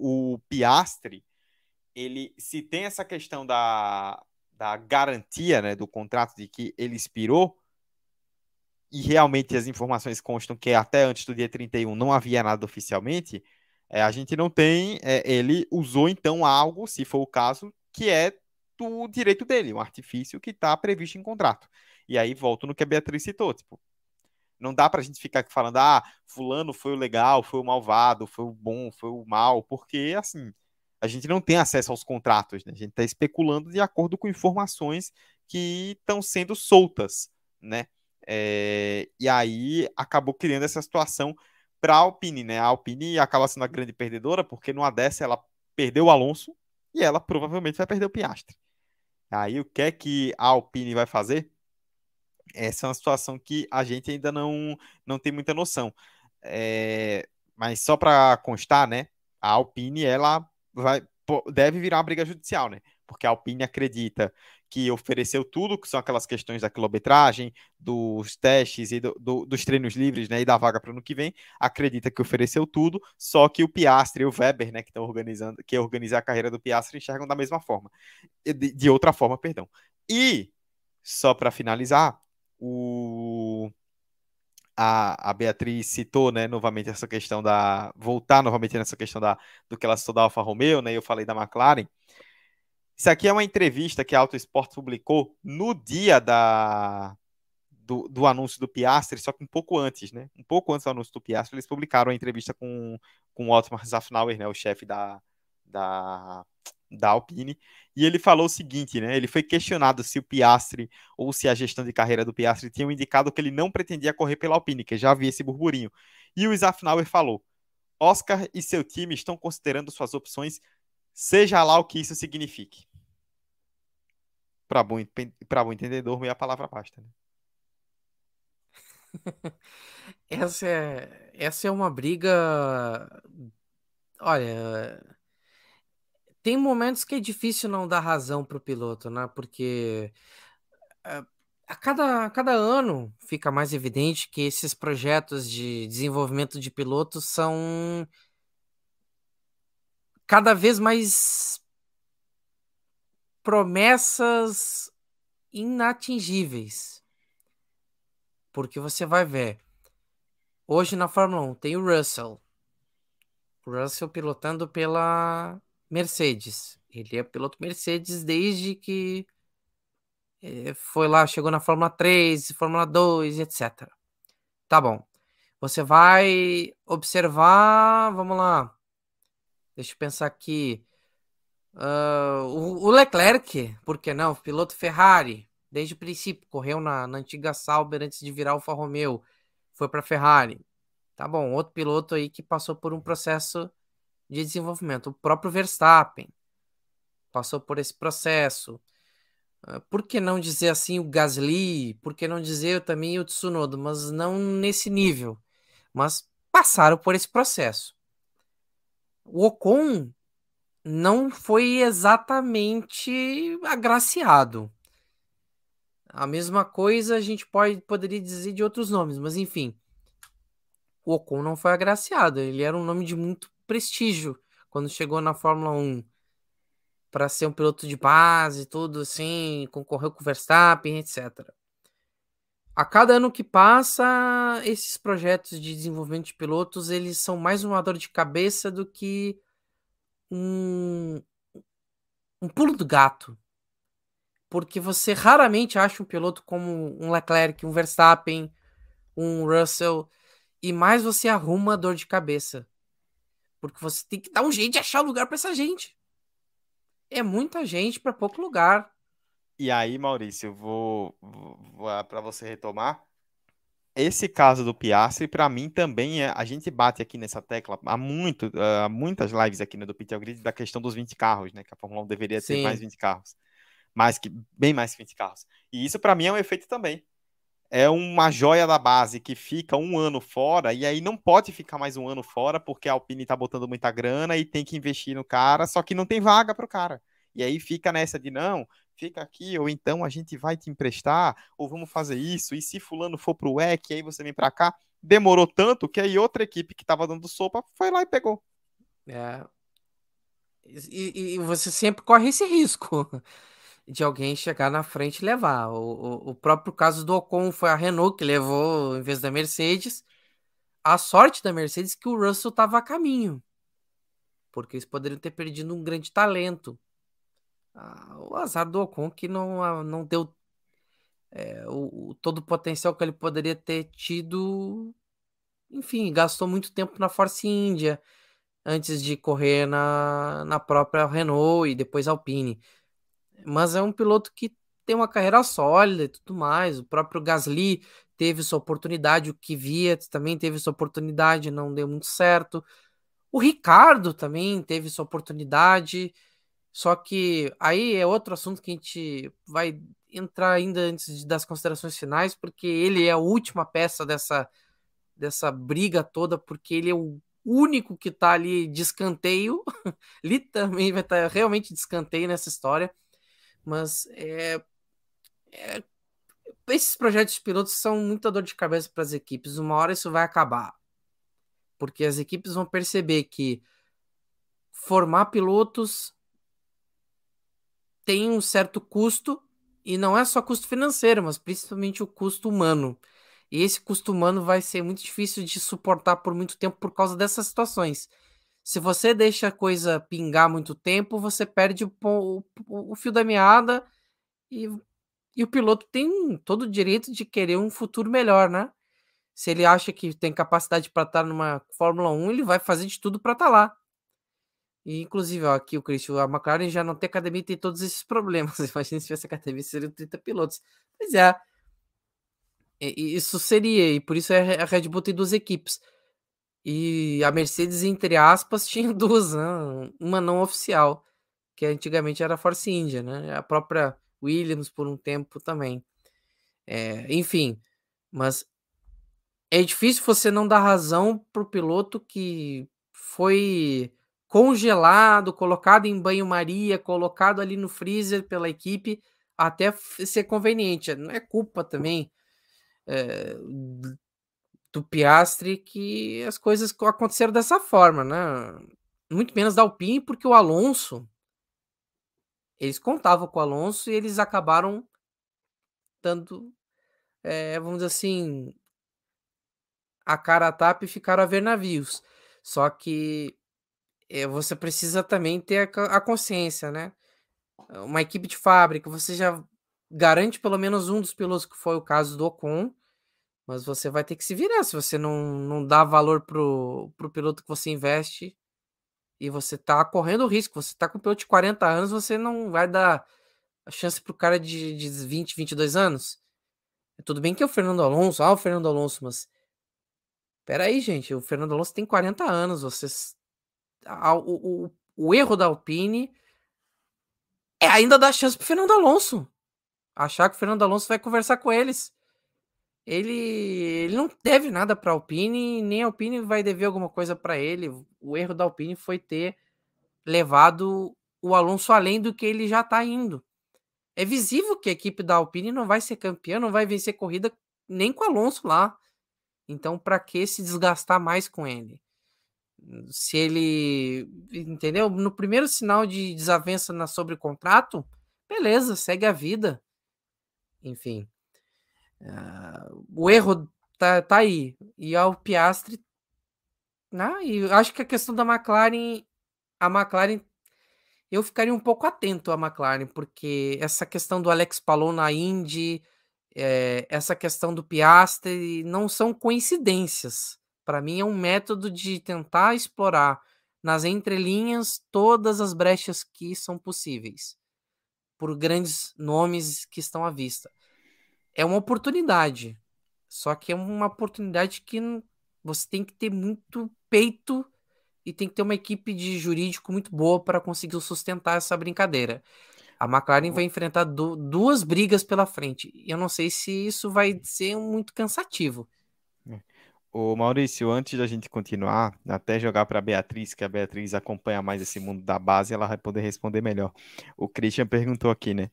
o Piastri, ele, se tem essa questão da, da garantia, né, do contrato de que ele expirou, e realmente as informações constam que até antes do dia trinta e um não havia nada oficialmente, é, a gente não tem, é, ele usou então algo, se for o caso, que é do direito dele, um artifício que está previsto em contrato. E aí volto no que a Beatriz citou, tipo, não dá pra gente ficar aqui falando, ah, fulano foi o legal, foi o malvado, foi o bom, foi o mal, porque, assim, a gente não tem acesso aos contratos, né? A gente tá especulando de acordo com informações que estão sendo soltas, né? É... E aí acabou criando essa situação pra Alpine, né? A Alpine acaba sendo a grande perdedora, porque numa dessa ela perdeu o Alonso e ela provavelmente vai perder o Piastri. Aí o que é que a Alpine vai fazer? Essa é uma situação que a gente ainda não, não tem muita noção. É, mas só para constar, né, a Alpine ela vai, deve virar uma briga judicial, né? Porque a Alpine acredita que ofereceu tudo, que são aquelas questões da quilometragem, dos testes e do, do, dos treinos livres, né, e da vaga para o ano que vem, acredita que ofereceu tudo, só que o Piastri e o Weber, né, que estão organizando, que organizam a carreira do Piastri, enxergam da mesma forma. De, de outra forma, perdão. E, só para finalizar, O, a, a Beatriz citou, né, novamente essa questão da... Voltar novamente nessa questão da, do que ela citou da Alfa Romeo, né, eu falei da McLaren. Isso aqui é uma entrevista que a Auto Esporte publicou no dia da, do, do anúncio do Piastri, só que um pouco antes, né? Um pouco antes do anúncio do Piastri, eles publicaram a entrevista com, com o Otmar Szafnauer, né, o chefe da, da, da Alpine. E ele falou o seguinte, né? Ele foi questionado se o Piastri ou se a gestão de carreira do Piastri tinham indicado que ele não pretendia correr pela Alpine, que já havia esse burburinho. E o Szafnauer falou: Oscar e seu time estão considerando suas opções, seja lá o que isso signifique. Para bom, para bom entendedor, meia palavra basta, né? Essa é, essa é uma briga... Olha... Tem momentos que é difícil não dar razão para o piloto, né? Porque a cada, a cada ano fica mais evidente que esses projetos de desenvolvimento de pilotos são cada vez mais promessas inatingíveis. Porque você vai ver, hoje na Fórmula um tem o Russell. O Russell pilotando pela... Mercedes, ele é piloto Mercedes desde que foi lá, chegou na Fórmula três, Fórmula dois, etcétera. Tá bom, você vai observar, vamos lá, deixa eu pensar aqui, uh, o, o Leclerc, por que não, piloto Ferrari, desde o princípio, correu na, na antiga Sauber antes de virar Alfa Romeo, foi para a Ferrari. Tá bom, outro piloto aí que passou por um processo de desenvolvimento. O próprio Verstappen passou por esse processo. Por que não dizer assim o Gasly? Por que não dizer também o Tsunoda? Mas não nesse nível. Mas passaram por esse processo. O Ocon não foi exatamente agraciado. A mesma coisa a gente pode, poderia dizer de outros nomes, mas enfim. O Ocon não foi agraciado. Ele era um nome de muito prestígio quando chegou na Fórmula um. Para ser um piloto de base, tudo assim, concorreu com o Verstappen, etcétera. A cada ano que passa, esses projetos de desenvolvimento de pilotos, eles são mais uma dor de cabeça do que um, um pulo do gato. Porque você raramente acha um piloto como um Leclerc, um Verstappen, um Russell, e mais você arruma dor de cabeça. Porque você tem que dar um jeito de achar lugar para essa gente. É muita gente para pouco lugar. E aí, Maurício, vou, vou para você retomar. Esse caso do Piastri, para mim também, é, a gente bate aqui nessa tecla há, muito, há muitas lives aqui, né, do Pit Ao Grid, da questão dos vinte carros, né? Que a Fórmula um deveria Sim. ter mais vinte carros. Mais que, bem mais que vinte carros. E isso, para mim, é um efeito também. É uma joia da base que fica um ano fora, e aí não pode ficar mais um ano fora, porque a Alpine tá botando muita grana e tem que investir no cara, só que não tem vaga pro cara. E aí fica nessa de, não, fica aqui, ou então a gente vai te emprestar, ou vamos fazer isso, e se fulano for pro W E C, aí você vem pra cá. Demorou tanto que aí outra equipe que tava dando sopa foi lá e pegou. É. E, e você sempre corre esse risco de alguém chegar na frente e levar. O, o, o próprio caso do Ocon foi a Renault que levou em vez da Mercedes. A sorte da Mercedes que o Russell estava a caminho, porque eles poderiam ter perdido um grande talento. Ah, o azar do Ocon que não, não deu é, o, todo o potencial que ele poderia ter tido. Enfim, gastou muito tempo na Force India antes de correr na, na própria Renault e depois Alpine. Mas é um piloto que tem uma carreira sólida e tudo mais. O próprio Gasly teve sua oportunidade, o Kvyat também teve sua oportunidade, não deu muito certo. O Ricardo também teve sua oportunidade, só que aí é outro assunto que a gente vai entrar ainda antes das considerações finais, porque ele é a última peça dessa, dessa briga toda, porque ele é o único que está ali de escanteio. Ele também vai estar realmente de escanteio nessa história. Mas é, é, esses projetos de pilotos são muita dor de cabeça para as equipes. Uma hora isso vai acabar. Porque as equipes vão perceber que formar pilotos tem um certo custo. E não é só custo financeiro, mas principalmente o custo humano. E esse custo humano vai ser muito difícil de suportar por muito tempo por causa dessas situações. Se você deixa a coisa pingar muito tempo, você perde o, o, o fio da meada e, e o piloto tem todo o direito de querer um futuro melhor, né? Se ele acha que tem capacidade para estar numa Fórmula um, ele vai fazer de tudo para estar lá. E, inclusive, ó, aqui o Christian, a McLaren já não tem academia e tem todos esses problemas. Imagina se tivesse academia, seriam trinta pilotos. Pois é, e, isso seria, e por isso a Red Bull tem duas equipes. E a Mercedes, entre aspas, tinha duas, né? Uma não oficial, que antigamente era a Force India, né? A própria Williams por um tempo também. É, enfim, mas é difícil você não dar razão para o piloto que foi congelado, colocado em banho-maria, colocado ali no freezer pela equipe, até ser conveniente. Não é culpa também É, do Piastri que as coisas aconteceram dessa forma, né? Muito menos da Alpine, porque o Alonso, eles contavam com o Alonso e eles acabaram dando, é, vamos dizer assim, a cara a tapa e ficaram a ver navios. Só que é, você precisa também ter a, a consciência, né? Uma equipe de fábrica, você já garante pelo menos um dos pilotos, que foi o caso do Ocon, mas você vai ter que se virar. Se você não, não dá valor pro, pro piloto que você investe, e você tá correndo risco, você tá com um piloto de quarenta anos, você não vai dar a chance para o cara de, de vinte, vinte e dois anos. Tudo bem que é o Fernando Alonso, ah, o Fernando Alonso, mas peraí, gente, o Fernando Alonso tem quarenta anos, vocês... Ah, o, o, o erro da Alpine é ainda dar chance pro Fernando Alonso. Achar que o Fernando Alonso vai conversar com eles. Ele, ele não deve nada pra Alpine, nem a Alpine vai dever alguma coisa para ele. O erro da Alpine foi ter levado o Alonso além do que ele já tá indo. É visível que a equipe da Alpine não vai ser campeã, não vai vencer corrida nem com o Alonso lá. Então, para que se desgastar mais com ele? Se ele, entendeu? No primeiro sinal de desavença na sobre contrato, beleza, segue a vida. Enfim, uh, o erro tá, tá aí. E ao Piastri, né? E acho que a questão da McLaren, a McLaren... eu ficaria um pouco atento à McLaren, porque essa questão do Alex Palou na Indy, é, essa questão do Piastri, não são coincidências. Para mim é um método de tentar explorar nas entrelinhas todas as brechas que são possíveis, por grandes nomes que estão à vista. É uma oportunidade, só que é uma oportunidade que você tem que ter muito peito e tem que ter uma equipe de jurídico muito boa para conseguir sustentar essa brincadeira. A McLaren vai enfrentar du- duas brigas pela frente. E eu não sei se isso vai ser muito cansativo. Ô Maurício, antes da gente continuar, até jogar para a Beatriz, que a Beatriz acompanha mais esse mundo da base, ela vai poder responder melhor. O Christian perguntou aqui, né?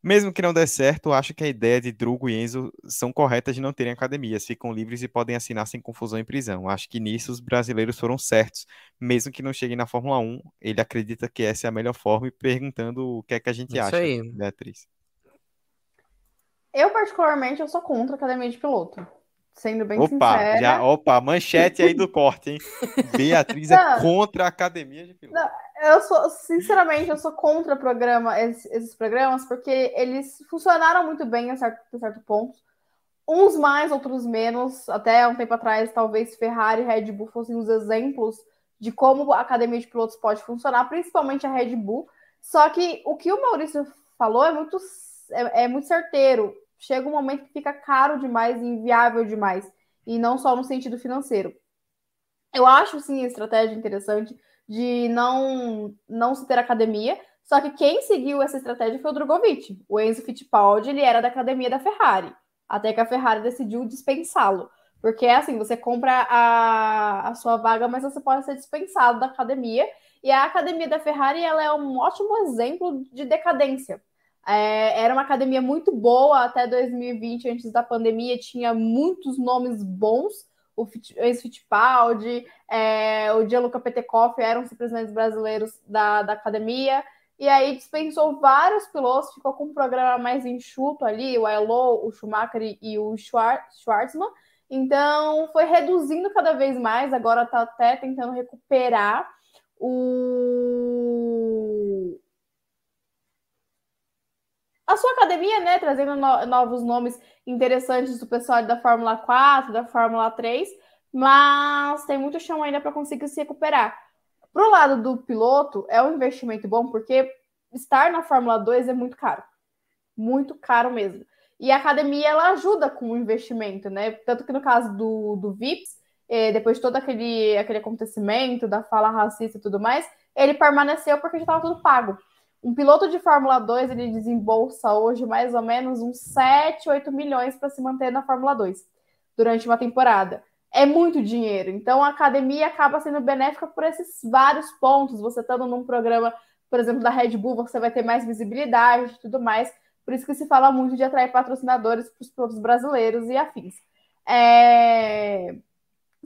Mesmo que não dê certo, acho que a ideia de Drugo e Enzo são corretas de não terem academias, ficam livres e podem assinar sem confusão em prisão. Acho que nisso os brasileiros foram certos. Mesmo que não cheguem na Fórmula um, ele acredita que essa é a melhor forma e perguntando o que é que a gente Isso acha, aí. Beatriz. Eu, particularmente, eu sou contra a academia de piloto. Sendo bem opa, sincera... Já, opa, manchete aí do corte, hein? Beatriz não, é contra a academia de piloto. Não. Eu sou, sinceramente, eu sou contra programa, esses, esses programas, porque eles funcionaram muito bem a certo, a certo ponto. Uns mais, outros menos. Até um tempo atrás, talvez Ferrari e Red Bull fossem os exemplos de como a academia de pilotos pode funcionar, principalmente a Red Bull. Só que o que o Maurício falou é muito, é, é muito certeiro. Chega um momento que fica caro demais e inviável demais. E não só no sentido financeiro. Eu acho, sim, a estratégia interessante de não, não se ter academia, só que quem seguiu essa estratégia foi o Drogovic. O Enzo Fittipaldi, ele era da academia da Ferrari, até que a Ferrari decidiu dispensá-lo, porque é assim, você compra a, a sua vaga, mas você pode ser dispensado da academia, e a academia da Ferrari, ela é um ótimo exemplo de decadência. É, era uma academia muito boa até dois mil e vinte, antes da pandemia, tinha muitos nomes bons, o Enzo Fittipaldi, é, o Gianluca Petekoff eram os representantes brasileiros da, da academia, e aí dispensou vários pilotos, ficou com um programa mais enxuto ali, o Alonso, o Schumacher e o Schwartzman, então foi reduzindo cada vez mais, agora está até tentando recuperar o... a sua academia, né, trazendo no- novos nomes interessantes do pessoal da Fórmula quatro, da Fórmula três, mas tem muito chão ainda para conseguir se recuperar. Pro lado do piloto, é um investimento bom, porque estar na Fórmula dois é muito caro. Muito caro mesmo. E a academia, ela ajuda com o investimento, né? Tanto que no caso do, do Vips, eh, depois de todo aquele, aquele acontecimento, da fala racista e tudo mais, ele permaneceu porque já estava tudo pago. Um piloto de Fórmula dois, ele desembolsa hoje mais ou menos uns sete, oito milhões para se manter na Fórmula dois durante uma temporada. É muito dinheiro. Então, a academia acaba sendo benéfica por esses vários pontos. Você estando num programa, por exemplo, da Red Bull, você vai ter mais visibilidade e tudo mais. Por isso que se fala muito de atrair patrocinadores para os pilotos brasileiros e afins. É...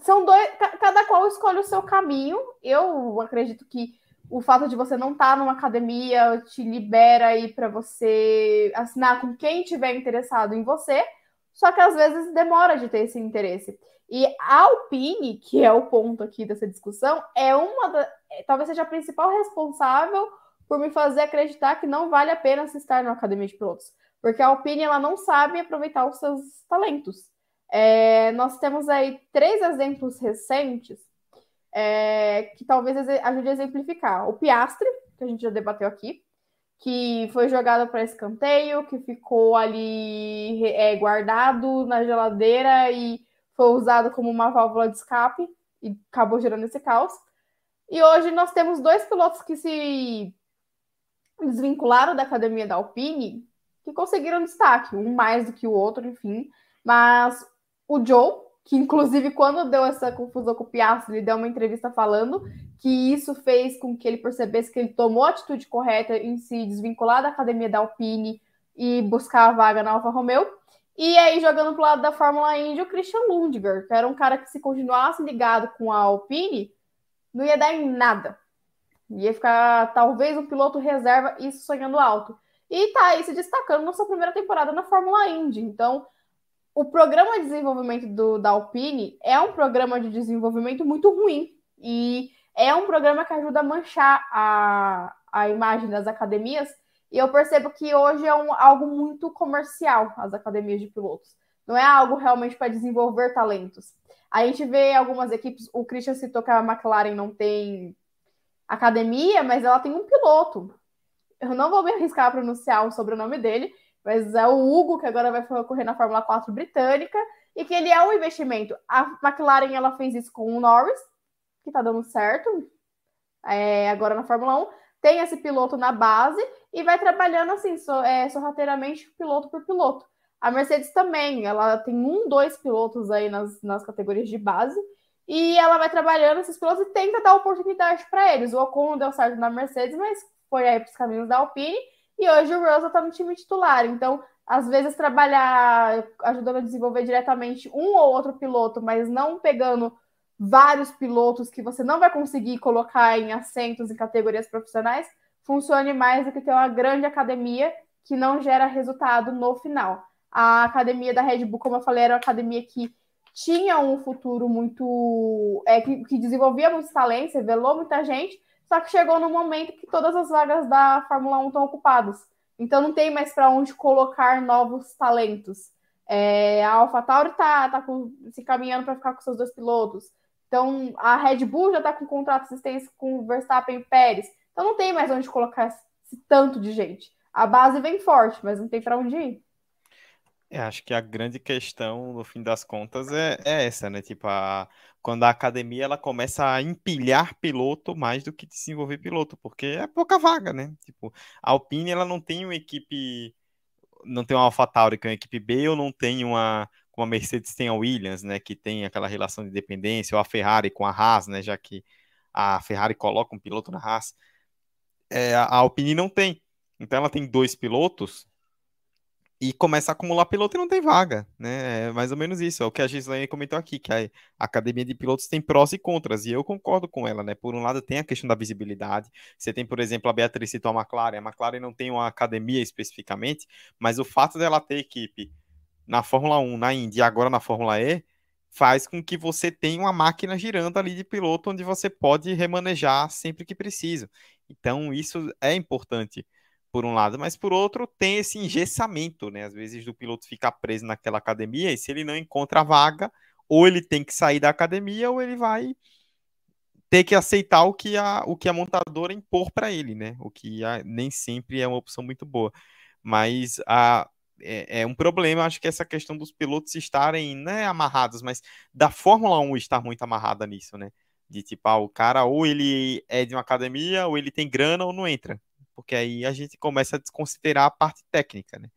São dois... Cada qual escolhe o seu caminho. Eu acredito que o fato de você não estar numa academia te libera aí para você assinar com quem estiver interessado em você, só que às vezes demora de ter esse interesse. E a Alpine, que é o ponto aqui dessa discussão, é uma da... talvez seja a principal responsável por me fazer acreditar que não vale a pena se estar na academia de pilotos, porque a Alpine, ela não sabe aproveitar os seus talentos. É... Nós temos aí três exemplos recentes, É, que talvez ajude a exemplificar. O Piastri, que a gente já debateu aqui, que foi jogado para escanteio, que ficou ali é, guardado na geladeira e foi usado como uma válvula de escape e acabou gerando esse caos. E hoje nós temos dois pilotos que se desvincularam da academia da Alpine, que conseguiram destaque, um mais do que o outro, enfim. Mas o Joe, que inclusive quando deu essa confusão com o Piastri, ele deu uma entrevista falando que isso fez com que ele percebesse que ele tomou a atitude correta em se desvincular da academia da Alpine e buscar a vaga na Alfa Romeo. E aí, jogando para o lado da Fórmula Indy, o Christian Lundgren, que era um cara que se continuasse ligado com a Alpine, não ia dar em nada. Ia ficar, talvez, um piloto reserva, isso sonhando alto. E tá aí se destacando na sua primeira temporada na Fórmula Indy. Então, o programa de desenvolvimento do, da Alpine é um programa de desenvolvimento muito ruim. E é um programa que ajuda a manchar a, a imagem das academias. E eu percebo que hoje é um, algo muito comercial, as academias de pilotos. Não é algo realmente para desenvolver talentos. A gente vê algumas equipes, o Christian citou que a McLaren não tem academia, mas ela tem um piloto. Eu não vou me arriscar a pronunciar o sobrenome dele, mas é o Hugo, que agora vai correr na Fórmula quatro britânica, e que ele é um investimento. A McLaren ela fez isso com o Norris, que tá dando certo, é, agora na Fórmula um. Tem esse piloto na base e vai trabalhando assim, so, é, sorrateiramente, piloto por piloto. A Mercedes também, ela tem um, dois pilotos aí nas, nas categorias de base, e ela vai trabalhando esses pilotos e tenta dar oportunidade para eles. O Ocon deu certo na Mercedes, mas foi aí para os caminhos da Alpine, e hoje o Russell está no time titular. Então, às vezes, trabalhar ajudando a desenvolver diretamente um ou outro piloto, mas não pegando vários pilotos que você não vai conseguir colocar em assentos em categorias profissionais, funcione mais do que ter uma grande academia que não gera resultado no final. A academia da Red Bull, como eu falei, era uma academia que tinha um futuro muito... É, que, que desenvolvia muitos talentos, revelou muita gente, só que chegou no momento que todas as vagas da Fórmula um estão ocupadas. Então não tem mais para onde colocar novos talentos. É, a AlphaTauri está tá se caminhando para ficar com seus dois pilotos. Então a Red Bull já está com contrato de assistência com o Verstappen e Pérez. Então não tem mais onde colocar esse tanto de gente. A base vem forte, mas não tem para onde ir. Eu acho que a grande questão, no fim das contas, é, é essa, né? Tipo, a, quando a academia ela começa a empilhar piloto mais do que desenvolver piloto, porque é pouca vaga, né? Tipo, a Alpine ela não tem uma equipe, não tem uma AlphaTauri que é uma equipe B, ou não tem uma, como a Mercedes tem a Williams, né? Que tem aquela relação de dependência, ou a Ferrari com a Haas, né? Já que a Ferrari coloca um piloto na Haas. É, a Alpine não tem. Então ela tem dois pilotos, e começa a acumular piloto e não tem vaga, né? É mais ou menos isso. É o que a Gislaine comentou aqui, que a academia de pilotos tem prós e contras, e eu concordo com ela, né? Por um lado, tem a questão da visibilidade. Você tem, por exemplo, a Beatriz citou a McLaren. A McLaren não tem uma academia especificamente, mas o fato dela ter equipe na Fórmula um, na Indy e agora na Fórmula E, faz com que você tenha uma máquina girando ali de piloto, onde você pode remanejar sempre que precisa. Então, isso é importante, por um lado, mas por outro tem esse engessamento, né? Às vezes do piloto ficar preso naquela academia e se ele não encontra a vaga, ou ele tem que sair da academia ou ele vai ter que aceitar o que a, o que a montadora impor para ele, né? O que a, nem sempre é uma opção muito boa. Mas a, é, é um problema, acho que essa questão dos pilotos estarem, né, amarrados, mas da Fórmula um estar muito amarrada nisso, né? De tipo, ah, o cara ou ele é de uma academia, ou ele tem grana ou não entra. Porque aí a gente começa a desconsiderar a parte técnica, né?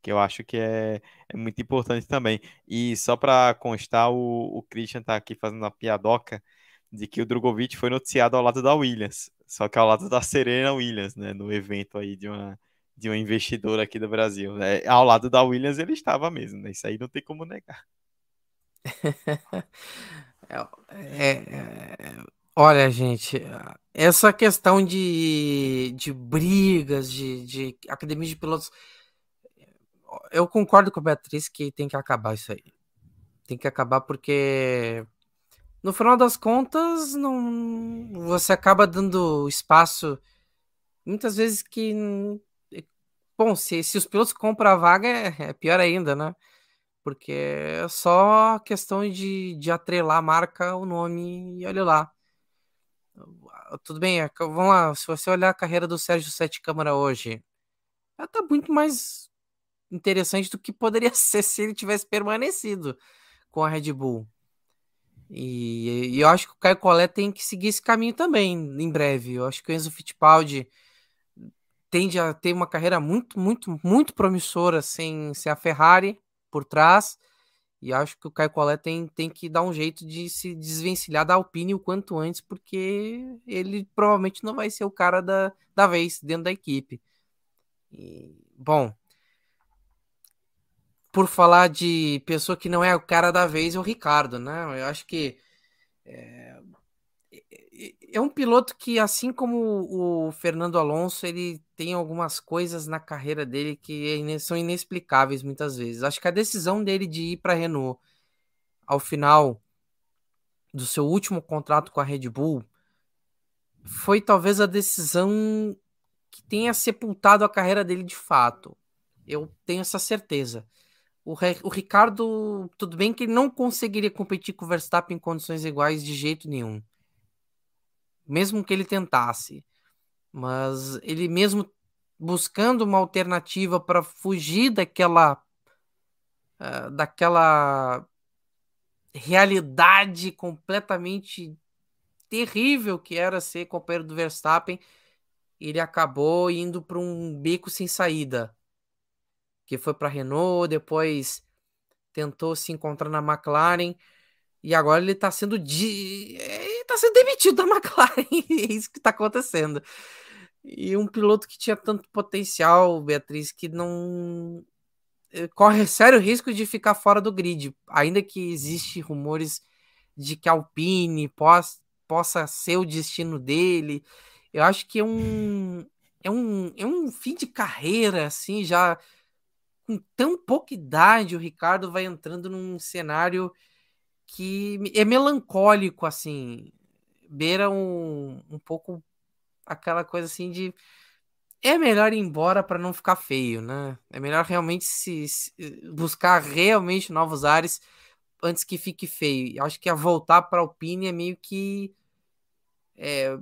Que eu acho que é, é muito importante também. E só para constar, o, o Christian tá aqui fazendo uma piadoca de que o Drogovic foi noticiado ao lado da Williams, só que ao lado da Serena Williams, né? No evento aí de uma, de uma investidora aqui do Brasil, né? Ao lado da Williams ele estava mesmo, né? Isso aí não tem como negar. é... é, é... Olha, gente, essa questão de, de brigas, de, de academia de pilotos, eu concordo com a Beatriz que tem que acabar isso aí. Tem que acabar porque, no final das contas, não, você acaba dando espaço, muitas vezes que... Bom, se, se os pilotos compram a vaga, é, é pior ainda, né? Porque é só questão de, de atrelar a marca, o nome, e olha lá. Tudo bem, vamos lá, se você olhar a carreira do Sérgio Sete Câmara hoje, ela tá muito mais interessante do que poderia ser se ele tivesse permanecido com a Red Bull. E, e eu acho que o Caio Collet tem que seguir esse caminho também em breve. Eu acho que o Enzo Fittipaldi tende a ter uma carreira muito, muito, muito promissora sem ser a Ferrari por trás. E acho que o Caio Collet tem, tem que dar um jeito de se desvencilhar da Alpine o quanto antes, porque ele provavelmente não vai ser o cara da, da vez dentro da equipe. E, bom, por falar de pessoa que não é o cara da vez, é o Ricardo, né? Eu acho que é, é um piloto que, assim como o Fernando Alonso, ele tem algumas coisas na carreira dele que são inexplicáveis muitas vezes. Acho que a decisão dele de ir para a Renault ao final do seu último contrato com a Red Bull foi talvez a decisão que tenha sepultado a carreira dele de fato. Eu tenho essa certeza. O, Re- o Ricardo, tudo bem que ele não conseguiria competir com o Verstappen em condições iguais de jeito nenhum, mesmo que ele tentasse, mas ele mesmo buscando uma alternativa para fugir daquela, uh, daquela realidade completamente terrível que era ser companheiro do Verstappen, ele acabou indo para um beco sem saída, que foi para a Renault, depois tentou se encontrar na McLaren, e agora ele está sendo... De... tá sendo demitido da McLaren, é isso que tá acontecendo. E um piloto que tinha tanto potencial, Beatriz, que não corre sério risco de ficar fora do grid, ainda que existem rumores de que a Alpine possa, possa ser o destino dele. Eu acho que é um, é um, é um fim de carreira, assim, já com tão pouca idade, o Ricardo vai entrando num cenário que é melancólico, assim, beira um, um pouco aquela coisa assim de é melhor ir embora para não ficar feio, né? É melhor realmente se, se buscar realmente novos ares antes que fique feio. Acho que a voltar para a Alpine é meio que é,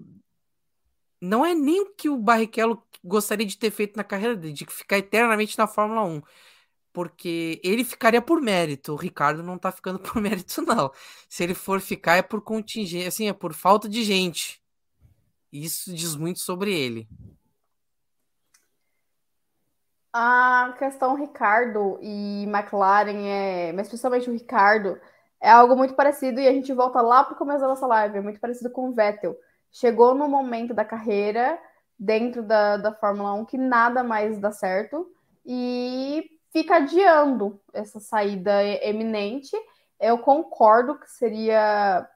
não é nem o que o Barrichello gostaria de ter feito na carreira dele, de ficar eternamente na Fórmula um. Porque ele ficaria por mérito, o Ricardo não tá ficando por mérito, não. Se ele for ficar, é por contingência, assim, é por falta de gente. Isso diz muito sobre ele. A questão Ricardo e McLaren, é... mas principalmente o Ricardo, é algo muito parecido, e a gente volta lá pro começo da nossa live, é muito parecido com o Vettel. Chegou no momento da carreira, dentro da, da Fórmula um, que nada mais dá certo, e... fica adiando essa saída eminente. Eu concordo que seria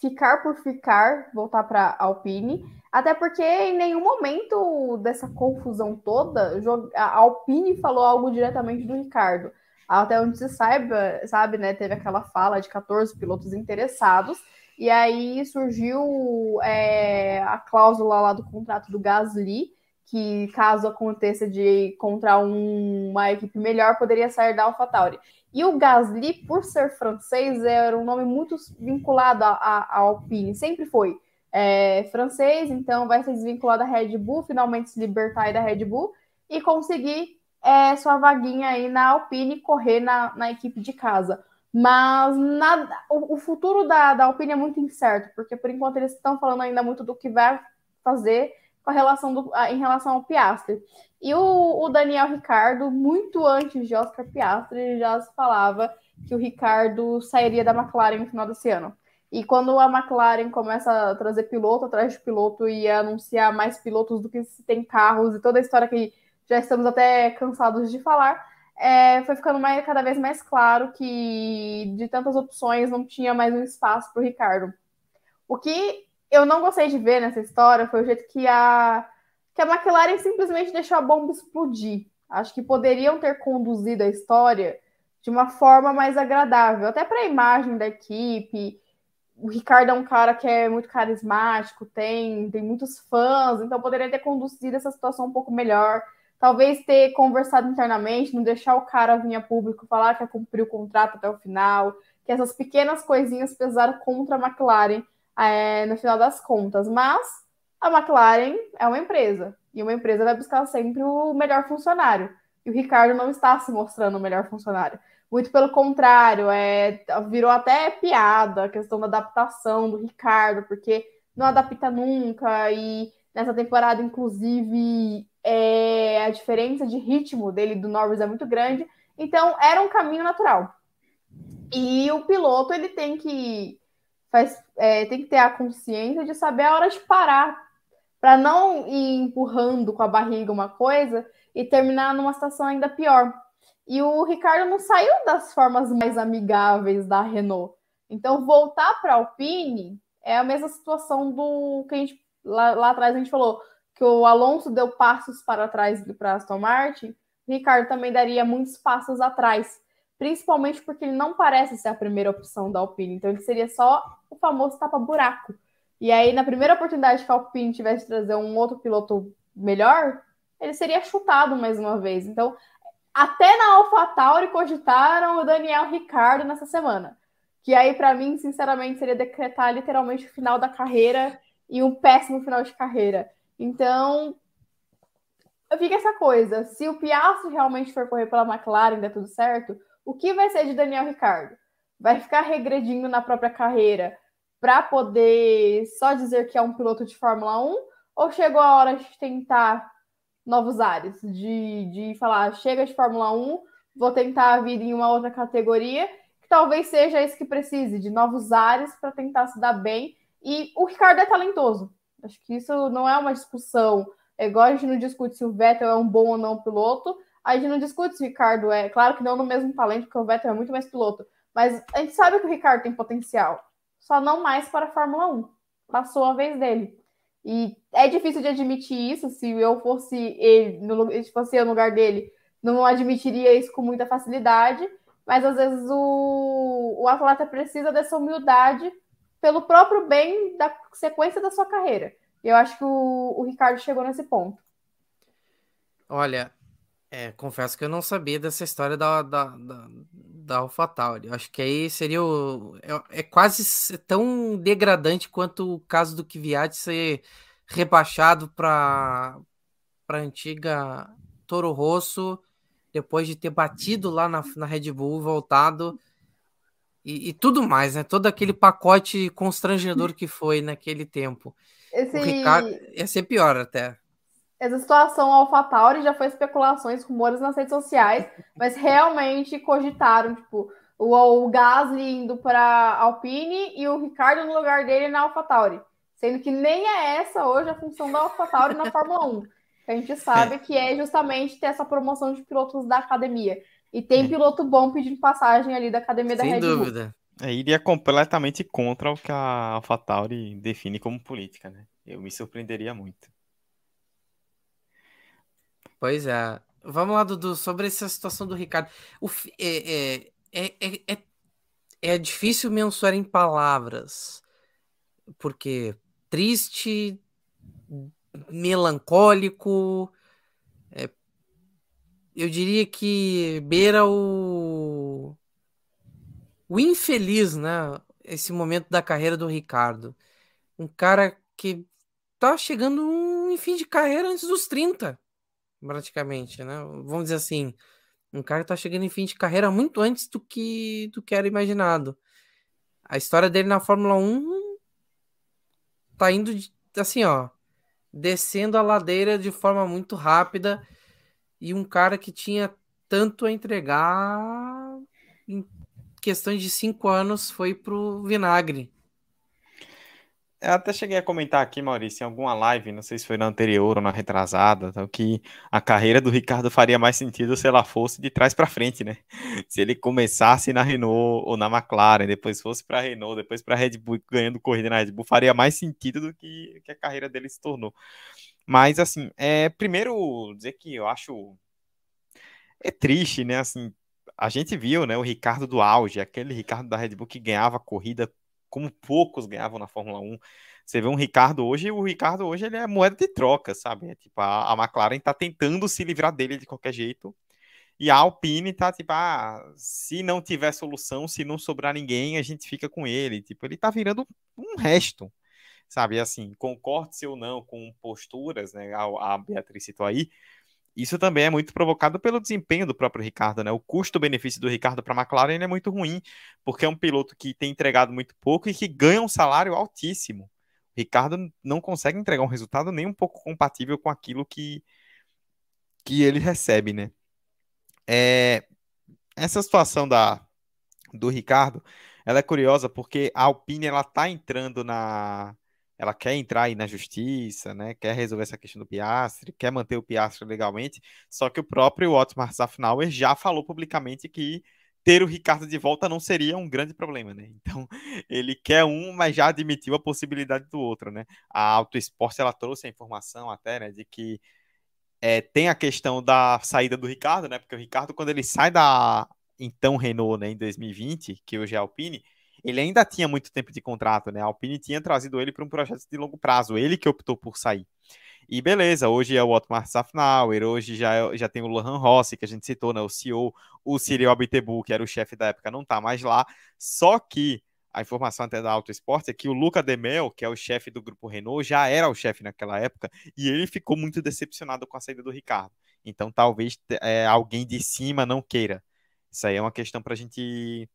ficar por ficar, voltar para a Alpine, até porque em nenhum momento dessa confusão toda, a Alpine falou algo diretamente do Ricardo. Até onde se saiba, sabe, né, teve aquela fala de catorze pilotos interessados, e aí surgiu é, a cláusula lá do contrato do Gasly, que caso aconteça de encontrar um, uma equipe melhor, poderia sair da AlphaTauri. E o Gasly, por ser francês, era um nome muito vinculado à Alpine, sempre foi é, francês, então vai ser desvinculado da Red Bull, finalmente se libertar aí da Red Bull e conseguir é, sua vaguinha aí na Alpine, correr na, na equipe de casa. Mas nada, o, o futuro da, da Alpine é muito incerto, porque por enquanto eles estão falando ainda muito do que vai fazer com a relação do, em relação ao Piastri. E o, o Daniel Ricciardo, muito antes de Oscar Piastri, já se falava que o Ricciardo sairia da McLaren no final desse ano. E quando a McLaren começa a trazer piloto atrás de piloto e a anunciar mais pilotos do que se tem carros, e toda a história que já estamos até cansados de falar, é, foi ficando mais, cada vez mais claro que de tantas opções não tinha mais um espaço para o Ricciardo. O que... eu não gostei de ver nessa história foi o jeito que a, que a McLaren simplesmente deixou a bomba explodir. Acho que poderiam ter conduzido a história de uma forma mais agradável, até para a imagem da equipe. O Ricardo é um cara que é muito carismático, tem, tem muitos fãs, então poderia ter conduzido essa situação um pouco melhor. Talvez ter conversado internamente, não deixar o cara vir a público, falar que cumpriu o contrato até o final, que essas pequenas coisinhas pesaram contra a McLaren. É, no final das contas, mas A McLaren é uma empresa, e uma empresa vai buscar sempre o melhor funcionário. E o Ricardo não está se mostrando o melhor funcionário. Muito pelo contrário, é, virou até piada a questão da adaptação do Ricardo, porque não adapta nunca, e nessa temporada, inclusive, é, a diferença de ritmo dele do Norris é muito grande, então era um caminho natural. E o piloto, ele tem que, faz, é, tem que ter a consciência de saber a hora de parar, para não ir empurrando com a barriga uma coisa e terminar numa situação ainda pior. E o Ricardo não saiu das formas mais amigáveis da Renault. Então, voltar para a Alpine é a mesma situação do que a gente, lá, lá atrás a gente falou, que o Alonso deu passos para trás para Aston Martin, o Ricardo também daria muitos passos atrás, principalmente porque ele não parece ser a primeira opção da Alpine. Então, ele seria só o famoso tapa-buraco. E aí, na primeira oportunidade que a Alpine tivesse de trazer um outro piloto melhor, ele seria chutado mais uma vez. Então, até na AlphaTauri cogitaram o Daniel Ricciardo nessa semana. Que aí, para mim, sinceramente, seria decretar literalmente o final da carreira e um péssimo final de carreira. Então, fica essa coisa. Se o Piastri realmente for correr pela McLaren e der tudo certo, o que vai ser de Daniel Ricciardo? Vai ficar regredindo na própria carreira para poder só dizer que é um piloto de Fórmula um? Ou chegou a hora de tentar novos ares, de, de falar, chega de Fórmula um, vou tentar a vida em uma outra categoria, que talvez seja isso que precise, de novos ares para tentar se dar bem. E o Ricardo é talentoso. Acho que isso não é uma discussão. É igual a gente não discute se o Vettel é um bom ou não piloto, a gente não discute se o Ricardo é, claro que não no mesmo talento, porque o Vettel é muito mais piloto, mas a gente sabe que o Ricardo tem potencial, só não mais para a Fórmula um. Passou a vez dele. E é difícil de admitir isso. Se eu fosse ele, no, se fosse eu no lugar dele, não admitiria isso com muita facilidade, mas às vezes o, o atleta precisa dessa humildade pelo próprio bem da sequência da sua carreira. E eu acho que o, o Ricardo chegou nesse ponto. Olha, é, confesso que eu não sabia dessa história da, da, da, da AlphaTauri. Acho que aí seria o, é, é quase tão degradante quanto o caso do Kvyat ser rebaixado para a antiga Toro Rosso, depois de ter batido lá na, na Red Bull, voltado, e, e tudo mais, né? Todo aquele pacote constrangedor que foi naquele tempo. Esse... O Ricardo ia ser pior até. Essa situação AlphaTauri já foi especulações, rumores nas redes sociais, mas realmente cogitaram, tipo, o, o Gasly indo para Alpine e o Ricardo no lugar dele na AlphaTauri. Sendo que nem é essa hoje a função da AlphaTauri na Fórmula um. A gente sabe que é justamente ter essa promoção de pilotos da academia. E tem piloto bom pedindo passagem ali da academia da Red Bull. Sem dúvida. É, iria completamente contra o que a AlphaTauri define como política, né? Eu me surpreenderia muito. Pois é. Vamos lá, Dudu, sobre essa situação do Ricardo. O, é, é, é, é, é difícil mensurar em palavras, porque triste, melancólico, é, eu diria que beira o, o infeliz, né? Esse momento da carreira do Ricardo. Um cara que tá chegando em fim de carreira antes dos trinta. Praticamente, né? Vamos dizer assim, um cara que tá chegando em fim de carreira muito antes do que, do que era imaginado. A história dele na Fórmula um tá indo de, assim, ó, descendo a ladeira de forma muito rápida, e um cara que tinha tanto a entregar em questão de cinco anos foi pro vinagre. Eu até cheguei a comentar aqui, Maurício, em alguma live, não sei se foi na anterior ou na retrasada, tal, que a carreira do Ricardo faria mais sentido se ela fosse de trás para frente, né? Se ele começasse na Renault ou na McLaren, depois fosse para a Renault, depois para a Red Bull, ganhando corrida na Red Bull, faria mais sentido do que, que a carreira dele se tornou. Mas, assim, é, primeiro dizer que eu acho... É triste, né? Assim, a gente viu, né, o Ricardo do auge, aquele Ricardo da Red Bull que ganhava corrida como poucos ganhavam na Fórmula um. Você vê um Ricardo hoje, o Ricardo hoje ele é moeda de troca, sabe? É, tipo, a, a McLaren tá tentando se livrar dele de qualquer jeito, e a Alpine tá tipo, ah, se não tiver solução, se não sobrar ninguém, a gente fica com ele. Tipo, ele tá virando um resto, sabe? E assim, concorde-se ou não com posturas, né? A, a Beatriz citou aí, isso também é muito provocado pelo desempenho do próprio Ricardo, né? O custo-benefício do Ricardo para a McLaren é muito ruim, porque é um piloto que tem entregado muito pouco e que ganha um salário altíssimo. O Ricardo não consegue entregar um resultado nem um pouco compatível com aquilo que, que ele recebe, né? É, essa situação da, do Ricardo, ela é curiosa porque a Alpine, ela tá entrando na... Ela quer entrar aí na justiça, né? Quer resolver essa questão do Piastri, quer manter o Piastri legalmente, só que o próprio Otmar Szafnauer já falou publicamente que ter o Ricardo de volta não seria um grande problema, né? Então, ele quer um, mas já admitiu a possibilidade do outro, né? A Auto Esporte, ela trouxe a informação até, né, de que é, tem a questão da saída do Ricardo, né? Porque o Ricardo, quando ele sai da então Renault, né, em dois mil e vinte, que hoje é a Alpine, ele ainda tinha muito tempo de contrato, né? A Alpine tinha trazido ele para um projeto de longo prazo, ele que optou por sair. E beleza, hoje é o Otmar Szafnauer, hoje já, é, já tem o Lohan Rossi, que a gente citou, né? O C E O, o Cyril Abiteboul, que era o chefe da época, não está mais lá. Só que a informação até da Auto Esporte é que o Luca De Meo, que é o chefe do grupo Renault, já era o chefe naquela época, e ele ficou muito decepcionado com a saída do Ricardo. Então talvez é, alguém de cima não queira. Isso aí é uma questão para a gente...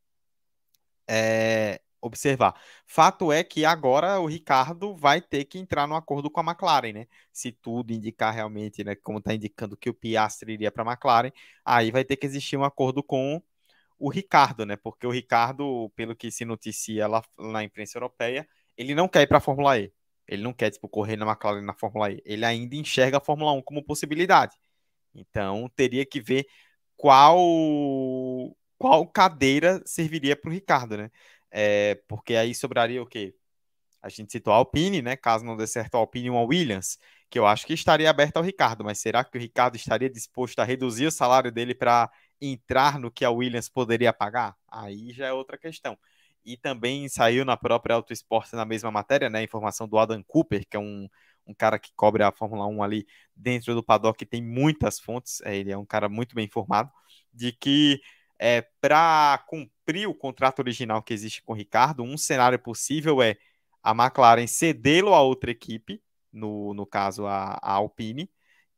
É, observar. Fato é que agora o Ricardo vai ter que entrar num acordo com a McLaren, né? Se tudo indicar realmente, né, como está indicando que o Piastri iria para a McLaren, aí vai ter que existir um acordo com o Ricardo, né? Porque o Ricardo, pelo que se noticia lá na imprensa europeia, ele não quer ir para a Fórmula E. Ele não quer, tipo, correr na McLaren na Fórmula E. Ele ainda enxerga a Fórmula um como possibilidade. Então, teria que ver qual... Qual cadeira serviria para o Ricardo, né? É, porque aí sobraria o quê? A gente citou a Alpine, né? Caso não dê certo a Alpine, uma Williams, que eu acho que estaria aberta ao Ricardo, mas será que o Ricardo estaria disposto a reduzir o salário dele para entrar no que a Williams poderia pagar? Aí já é outra questão. E também saiu na própria Auto Esporte, na mesma matéria, né? A informação do Adam Cooper, que é um, um cara que cobre a Fórmula um ali dentro do paddock, que tem muitas fontes, é, ele é um cara muito bem informado, de que É, para cumprir o contrato original que existe com o Ricardo, um cenário possível é a McLaren cedê-lo a outra equipe, no, no caso a, a Alpine,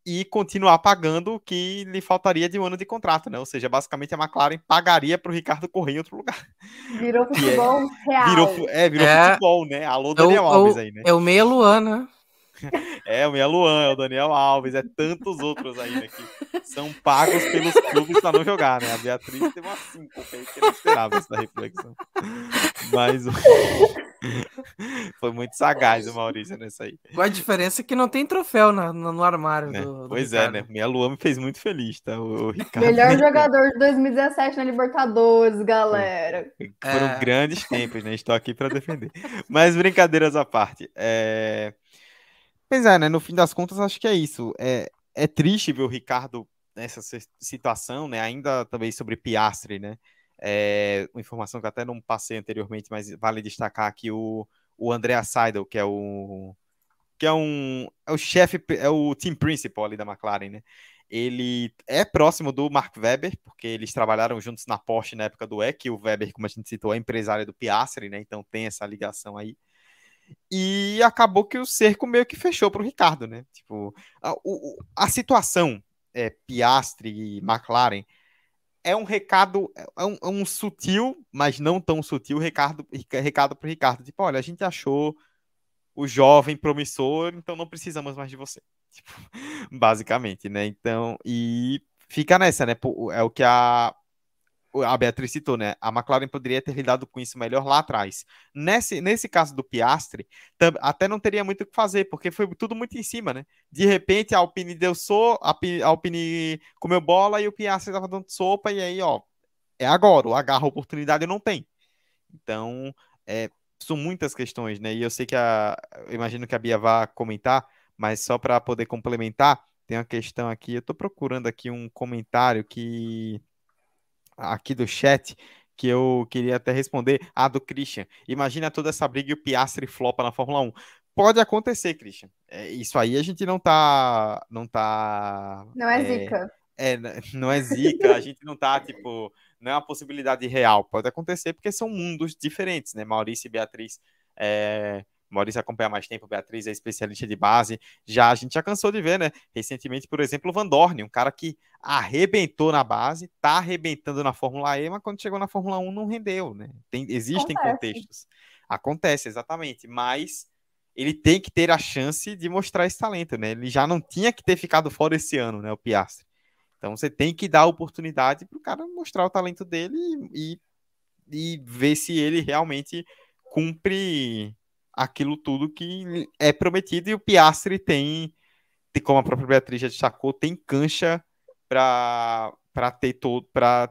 e continuar pagando o que lhe faltaria de um ano de contrato, né? Ou seja, basicamente a McLaren pagaria para o Ricardo correr em outro lugar. Virou futebol é, real. Virou, é, virou é, futebol, né? Alô, Daniel eu, Alves eu, aí, né? É o meia Luana, né? É o minha Luan, é o Daniel Alves, é tantos outros ainda que são pagos pelos clubes para não jogar, né? A Beatriz teve uma cinco, que não esperava essa reflexão. Mas foi muito sagaz o Maurício nessa aí. A diferença é que não tem troféu na, no armário né? do, do Pois Ricardo. É, né? Minha Luan me fez muito feliz, tá? O, o Ricardo. Melhor jogador de dois mil e dezessete na Libertadores, galera. Foi, foram é. grandes tempos, né? Estou aqui para defender. Mas brincadeiras à parte, é... Pois é, né? No fim das contas, acho que é isso. É, é triste ver o Ricardo nessa situação, né? Ainda também sobre Piastri, né? É, uma informação que até não passei anteriormente, mas vale destacar aqui o, o Andrea Seidel, que é o que é um é o chefe, é o team principal ali da McLaren, né? Ele é próximo do Mark Webber, porque eles trabalharam juntos na Porsche na época do W E C, o Webber, como a gente citou, é empresário do Piastri, né? Então tem essa ligação aí. E acabou que o cerco meio que fechou para o Ricardo, né? Tipo, a, o, a situação é, Piastri e McLaren é um recado, é um, é um sutil, mas não tão sutil, recado para o Ricardo. Tipo, olha, a gente achou o jovem promissor, então não precisamos mais de você. Tipo, basicamente, né? Então, e fica nessa, né? É o que a... A Beatriz citou, né? A McLaren poderia ter lidado com isso melhor lá atrás. Nesse, nesse caso do Piastri, tam, até não teria muito o que fazer, porque foi tudo muito em cima, né? De repente, a Alpine deu sopa, a Alpine comeu bola e o Piastri estava dando sopa, e aí, ó, é agora, o agarra a oportunidade e não tem. Então, é, são muitas questões, né? E eu sei que a... Eu imagino que a Bia vá comentar, mas só para poder complementar, tem uma questão aqui, eu tô procurando aqui um comentário que... aqui do chat, que eu queria até responder, a ah, do Christian. Imagina toda essa briga e o Piastri flopa na Fórmula um. Pode acontecer, Christian. É, isso aí a gente não tá... Não, tá, não é, é zica. É, não é zica, a gente não tá, tipo... Não é uma possibilidade real. Pode acontecer porque são mundos diferentes, né? Maurício e Beatriz é, Maurício acompanha mais tempo, Beatriz é especialista de base. Já a gente já cansou de ver, né? Recentemente, por exemplo, o Van Dorn, um cara que arrebentou na base, tá arrebentando na Fórmula E, mas quando chegou na Fórmula um não rendeu, né? Tem, existem Acontece. contextos. Acontece, exatamente. Mas ele tem que ter a chance de mostrar esse talento, né? Ele já não tinha que ter ficado fora esse ano, né? O Piastri. Então você tem que dar a oportunidade pro cara mostrar o talento dele e, e, e ver se ele realmente cumpre aquilo tudo que é prometido, e o Piastri tem, como a própria Beatriz já destacou, tem cancha para ter, to,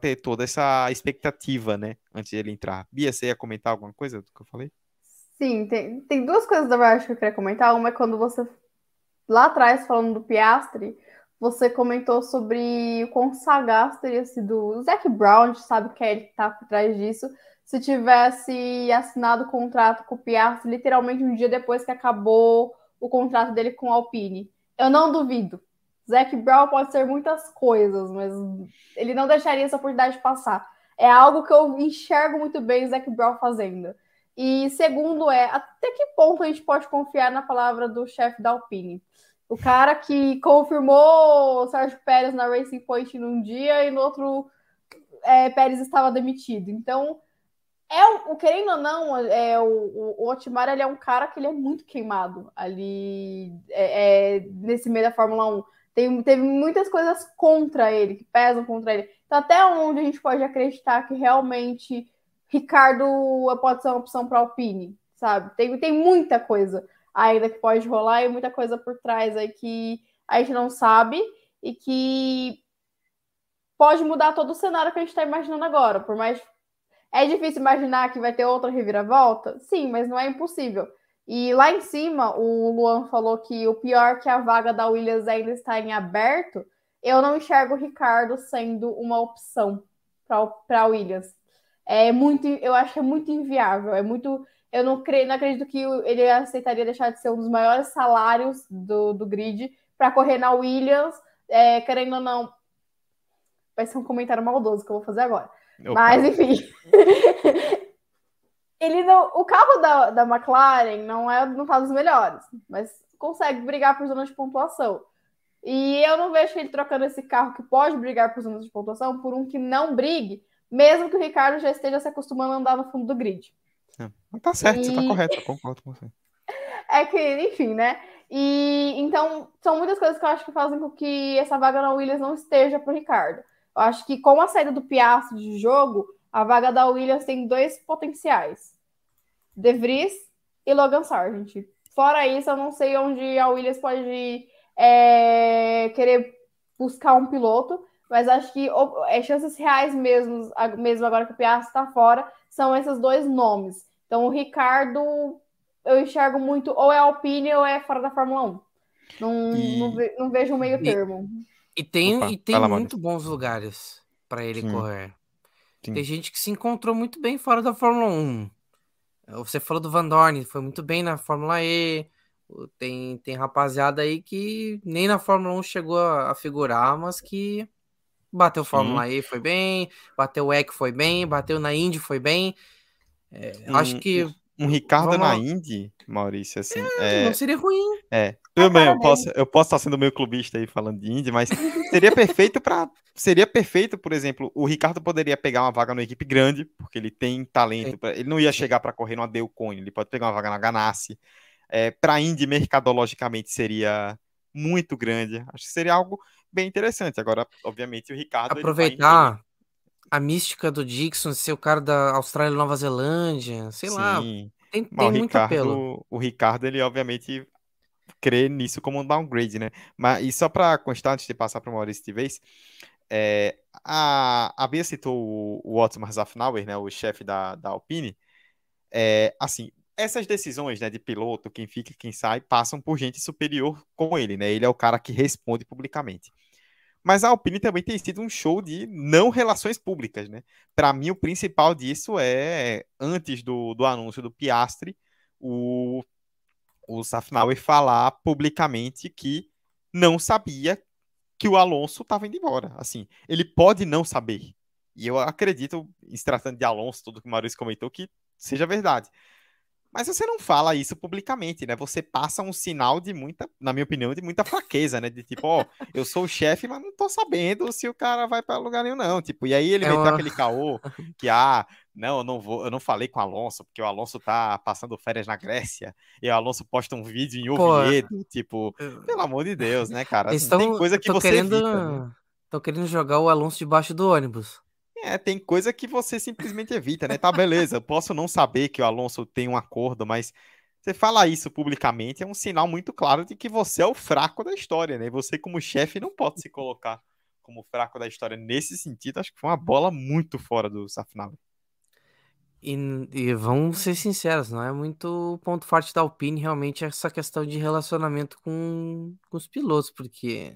ter toda essa expectativa, né, antes dele entrar. Bia, você ia comentar alguma coisa do que eu falei? Sim, tem, tem duas coisas da verdade que eu queria comentar. Uma é quando você, lá atrás, falando do Piastri, você comentou sobre o quão sagaz teria sido o Zac Brown, a gente sabe que é ele que tá por trás disso, se tivesse assinado o contrato com o Piastri literalmente um dia depois que acabou o contrato dele com o Alpine. Eu não duvido. Zac Brown pode ser muitas coisas, mas ele não deixaria essa oportunidade passar. É algo que eu enxergo muito bem o Zac Brown fazendo. E segundo é, até que ponto a gente pode confiar na palavra do chefe da Alpine? O cara que confirmou o Sérgio Pérez na Racing Point num dia e no outro é, Pérez estava demitido. Então, É o, querendo ou não, é, o, o, o Otmar, ele é um cara que ele é muito queimado ali é, é, nesse meio da Fórmula um. Tem, teve muitas coisas contra ele, que pesam contra ele. Então, até onde a gente pode acreditar que realmente Ricardo pode ser uma opção para Alpine, sabe? Tem, tem muita coisa ainda que pode rolar e muita coisa por trás aí que a gente não sabe e que pode mudar todo o cenário que a gente está imaginando agora, por mais... É difícil imaginar que vai ter outra reviravolta? Sim, mas não é impossível. E lá em cima, o Luan falou que o pior que a vaga da Williams ainda está em aberto, eu não enxergo o Ricardo sendo uma opção para a Williams. É muito, eu acho que é muito inviável. É muito, eu não, creio, não acredito que ele aceitaria deixar de ser um dos maiores salários do, do grid para correr na Williams, é, querendo ou não. Vai ser um comentário maldoso que eu vou fazer agora. Opa. Mas, enfim, ele não, o carro da, da McLaren não é não tá dos melhores, mas consegue brigar por zonas de pontuação. E eu não vejo ele trocando esse carro que pode brigar por zonas de pontuação por um que não brigue, mesmo que o Ricardo já esteja se acostumando a andar no fundo do grid. É, tá certo, e... você tá correto, eu concordo com você. É que, enfim, né? E então, são muitas coisas que eu acho que fazem com que essa vaga na Williams não esteja pro Ricardo. Eu acho que com a saída do Piastri de jogo, a vaga da Williams tem dois potenciais. De Vries e Logan Sargent. Fora isso, eu não sei onde a Williams pode é, querer buscar um piloto, mas acho que é, chances reais mesmo, mesmo agora que o Piastri está fora, são esses dois nomes. Então, o Ricardo, eu enxergo muito, ou é Alpine ou é fora da Fórmula um. Não, e... não, ve- não vejo um meio termo. E... E tem, Opa, e tem lá, muito bons lugares para ele Sim. correr. Sim. Tem gente que se encontrou muito bem fora da Fórmula um. Você falou do Van Dorn, foi muito bem na Fórmula E. Tem, tem rapaziada aí que nem na Fórmula um chegou a, a figurar, mas que bateu Fórmula Sim. E foi bem, bateu W E C foi bem, bateu na Indy foi bem. É, um, acho que... Um Ricardo na Indy, Maurício, assim... É, é... Não seria ruim. É. Também, eu posso, eu posso estar sendo meio clubista aí falando de Indy, mas seria perfeito para seria perfeito, por exemplo, o Ricardo poderia pegar uma vaga numa equipe grande, porque ele tem talento, pra, ele não ia chegar para correr numa Delcone, ele pode pegar uma vaga na Ganassi. É, para Indy, mercadologicamente, seria muito grande. Acho que seria algo bem interessante. Agora, obviamente, o Ricardo... Aproveitar vai... a mística do Dixon, ser o cara da Austrália e Nova Zelândia, sei Sim. lá, tem, tem muito Ricardo, apelo. O Ricardo, ele obviamente... crer nisso como um downgrade, né? Mas, e só para constar, antes de passar para o Maurício de vez, é, a, a Bia citou o, o Otmar Szafnauer, né, o chefe da, da Alpine. É, assim, essas decisões, né, de piloto, quem fica, quem sai, passam por gente superior com ele, né? Ele é o cara que responde publicamente. Mas a Alpine também tem sido um show de não relações públicas, né? Para mim, o principal disso é, antes do, do anúncio do Piastri, o o Szafnauer falar publicamente que não sabia que o Alonso estava indo embora. Assim, ele pode não saber. E eu acredito, se tratando de Alonso, tudo que o Maurício comentou, que seja verdade. Mas você não fala isso publicamente, né? Você passa um sinal de muita, na minha opinião, de muita fraqueza, né? De tipo, ó, oh, eu sou o chefe, mas não tô sabendo se o cara vai pra lugar nenhum, não. Tipo, e aí ele meteu uma... aquele caô que, ah, não, eu não vou, eu não falei com o Alonso, porque o Alonso tá passando férias na Grécia, e o Alonso posta um vídeo em Oviedo, tipo, pelo amor de Deus, né, cara? Estão... Tem coisa que você querendo... evita, né? Tô querendo jogar o Alonso debaixo do ônibus. É, tem coisa que você simplesmente evita, né? Tá, beleza, eu posso não saber que o Alonso tem um acordo, mas você fala isso publicamente, é um sinal muito claro de que você é o fraco da história, né? Você como chefe não pode se colocar como fraco da história nesse sentido. Acho que foi uma bola muito fora do Szafnauer. E, e vamos ser sinceros, não é muito ponto forte da Alpine realmente essa questão de relacionamento com, com os pilotos, porque...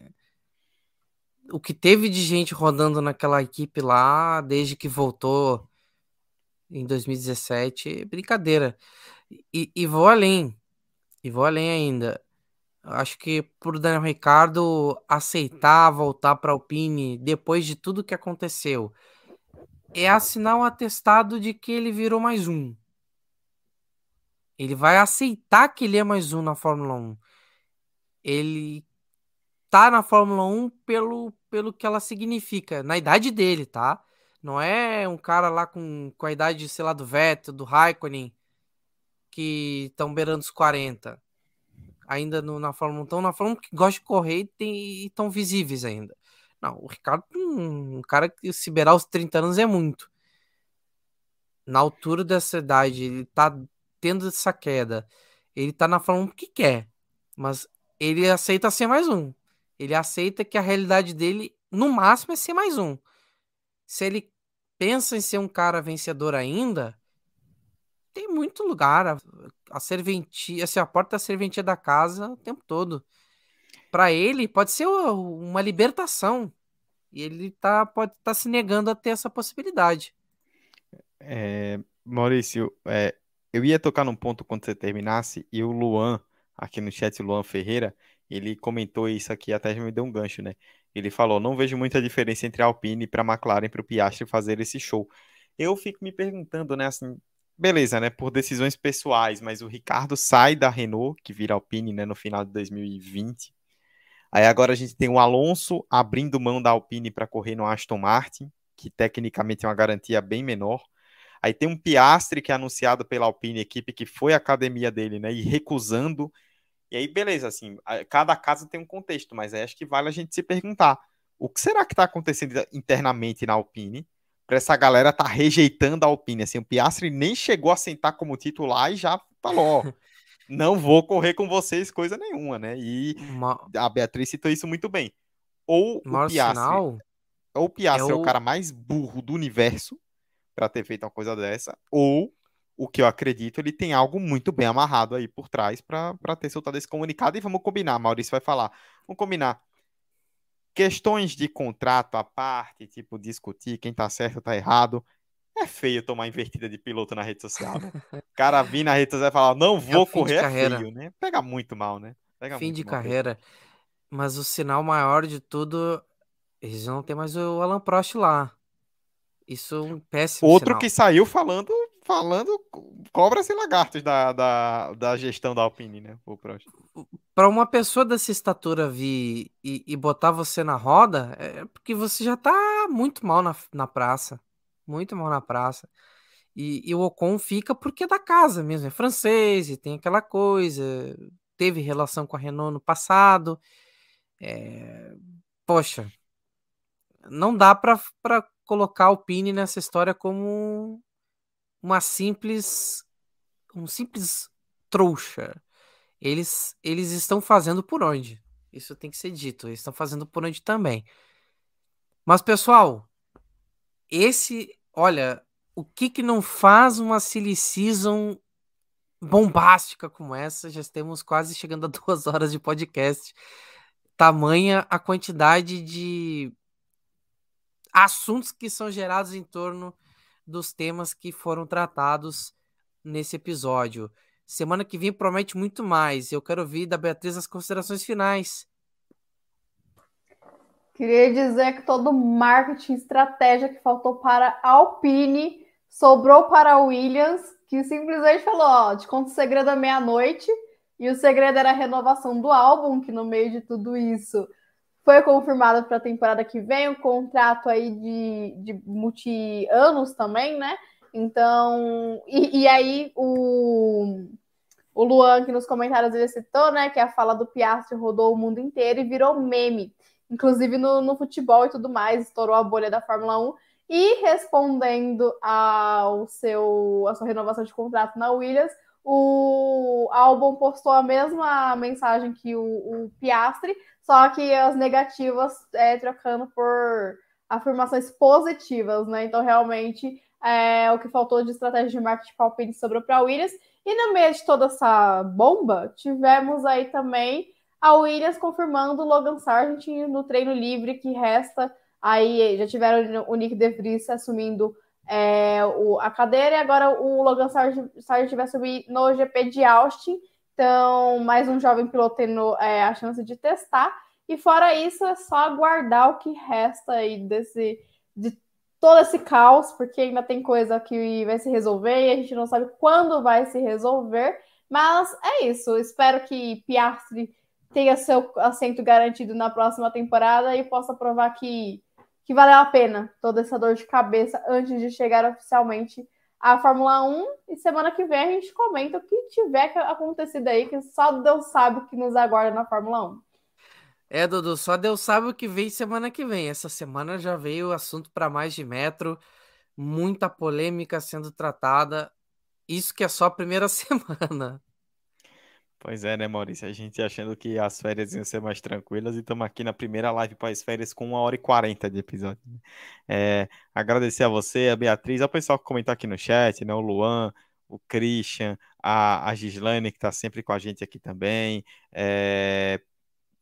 o que teve de gente rodando naquela equipe lá, desde que voltou em dois mil e dezessete, é brincadeira. E, e vou além, e vou além ainda. Acho que por Daniel Ricciardo aceitar voltar para a Alpine, depois de tudo que aconteceu, é assinar um atestado de que ele virou mais um. Ele vai aceitar que ele é mais um na Fórmula um. Ele... tá na Fórmula um pelo, pelo que ela significa, na idade dele, tá? Não é um cara lá com, com a idade, sei lá, do Vettel, do Raikkonen, que estão beirando os quarenta. Ainda no, na Fórmula um, estão na Fórmula um que gosta de correr e estão visíveis ainda. Não, o Ricardo, um cara que se beirar os trinta anos é muito. Na altura dessa idade, ele tá tendo essa queda. Ele tá na Fórmula um que quer, mas ele aceita ser mais um. Ele aceita que a realidade dele, no máximo, é ser mais um. Se ele pensa em ser um cara vencedor ainda, tem muito lugar. A, a serventia, se a porta da serventia da casa o tempo todo. Para ele, pode ser uma libertação. E ele tá, pode estar tá se negando a ter essa possibilidade. É, Maurício, é, eu ia tocar num ponto quando você terminasse, e o Luan, aqui no chat, o Luan Ferreira, ele comentou isso aqui, até já me deu um gancho, né? Ele falou, não vejo muita diferença entre a Alpine para a McLaren, para o Piastri fazer esse show. Eu fico me perguntando, né, assim, beleza, né, por decisões pessoais, mas o Ricardo sai da Renault, que vira Alpine, né, no final de dois mil e vinte. Aí agora a gente tem o Alonso abrindo mão da Alpine para correr no Aston Martin, que tecnicamente é uma garantia bem menor. Aí tem um Piastri que é anunciado pela Alpine, equipe que foi a academia dele, né, e recusando. E aí, beleza, assim, cada caso tem um contexto, mas aí acho que vale a gente se perguntar, o que será que está acontecendo internamente na Alpine para essa galera tá rejeitando a Alpine? Assim, o Piastri nem chegou a sentar como titular e já falou, ó, não vou correr com vocês coisa nenhuma, né? E Uma... a Beatriz citou isso muito bem. Ou o Piastri, sinal... ou o Piastri é o... é o cara mais burro do universo para ter feito uma coisa dessa, ou... o que eu acredito, ele tem algo muito bem amarrado aí por trás para ter soltado esse comunicado. E vamos combinar, Maurício vai falar. Vamos combinar. Questões de contrato à parte, tipo, discutir quem tá certo ou tá errado. É feio tomar invertida de piloto na rede social. Né? O cara vir na rede social e falar, não vou é correr, é feio, né? Pega muito mal, né? Pega fim muito de mal carreira. Feio. Mas o sinal maior de tudo, eles não tem mais o Alain Prost lá. Isso é um péssimo Outro sinal. Que saiu falando... Falando cobras e lagartos da, da, da gestão da Alpine, né? Para uma pessoa dessa estatura vir e, e botar você na roda, é porque você já tá muito mal na, na praça. Muito mal na praça. E, e o Ocon fica porque é da casa mesmo. É francês e tem aquela coisa. Teve relação com a Renault no passado. É... Poxa, não dá para colocar a Alpine nessa história como... uma simples, um simples trouxa. Eles, eles estão fazendo por onde? Isso tem que ser dito. Eles estão fazendo por onde também. Mas, pessoal, esse, olha, o que que não faz uma silly season bombástica como essa? Já estamos quase chegando a duas horas de podcast. Tamanha a quantidade de assuntos que são gerados em torno dos temas que foram tratados nesse episódio. Semana que vem promete muito mais. Eu quero ouvir da Beatriz as considerações finais. Queria dizer que todo marketing, estratégia que faltou para a Alpine sobrou para a Williams, que simplesmente falou, ó, te conto o segredo à meia-noite, e o segredo era a renovação do álbum, que no meio de tudo isso foi confirmada para a temporada que vem, o contrato aí de, de multi-anos também, né? Então, e, e aí o, o Luan, que nos comentários ele citou, né, que a fala do Piastri rodou o mundo inteiro e virou meme, inclusive no, no futebol e tudo mais, estourou a bolha da Fórmula um. E respondendo ao seu, a sua renovação de contrato na Williams, o Albon postou a mesma mensagem que o, o Piastri, só que as negativas é, trocando por afirmações positivas, né? Então, realmente, é, o que faltou de estratégia de marketing para a Alpine sobrou para a Williams. E no meio de toda essa bomba, tivemos aí também a Williams confirmando o Logan Sargent no treino livre que resta. Aí já tiveram o Nick De Vries assumindo é, o, a cadeira, e agora o Logan Sargent vai subir no G P de Austin. Então, mais um jovem piloto tendo é, a chance de testar. E fora isso, é só aguardar o que resta aí desse, de todo esse caos, porque ainda tem coisa que vai se resolver e a gente não sabe quando vai se resolver. Mas é isso, espero que Piastri tenha seu assento garantido na próxima temporada e possa provar que que valeu a pena toda essa dor de cabeça antes de chegar oficialmente à Fórmula um. E semana que vem a gente comenta o que tiver acontecido aí, que só Deus sabe o que nos aguarda na Fórmula um. É, Dudu, só Deus sabe o que vem semana que vem. Essa semana já veio o assunto para mais de metro, muita polêmica sendo tratada. Isso que é só a primeira semana. Pois é, né, Maurício? A gente achando que as férias iam ser mais tranquilas e estamos aqui na primeira live para as férias com uma hora e quarenta de episódio. É, agradecer a você, a Beatriz, ao pessoal que comentou aqui no chat, né? O Luan, o Christian, a, a Gislane, que está sempre com a gente aqui também. É,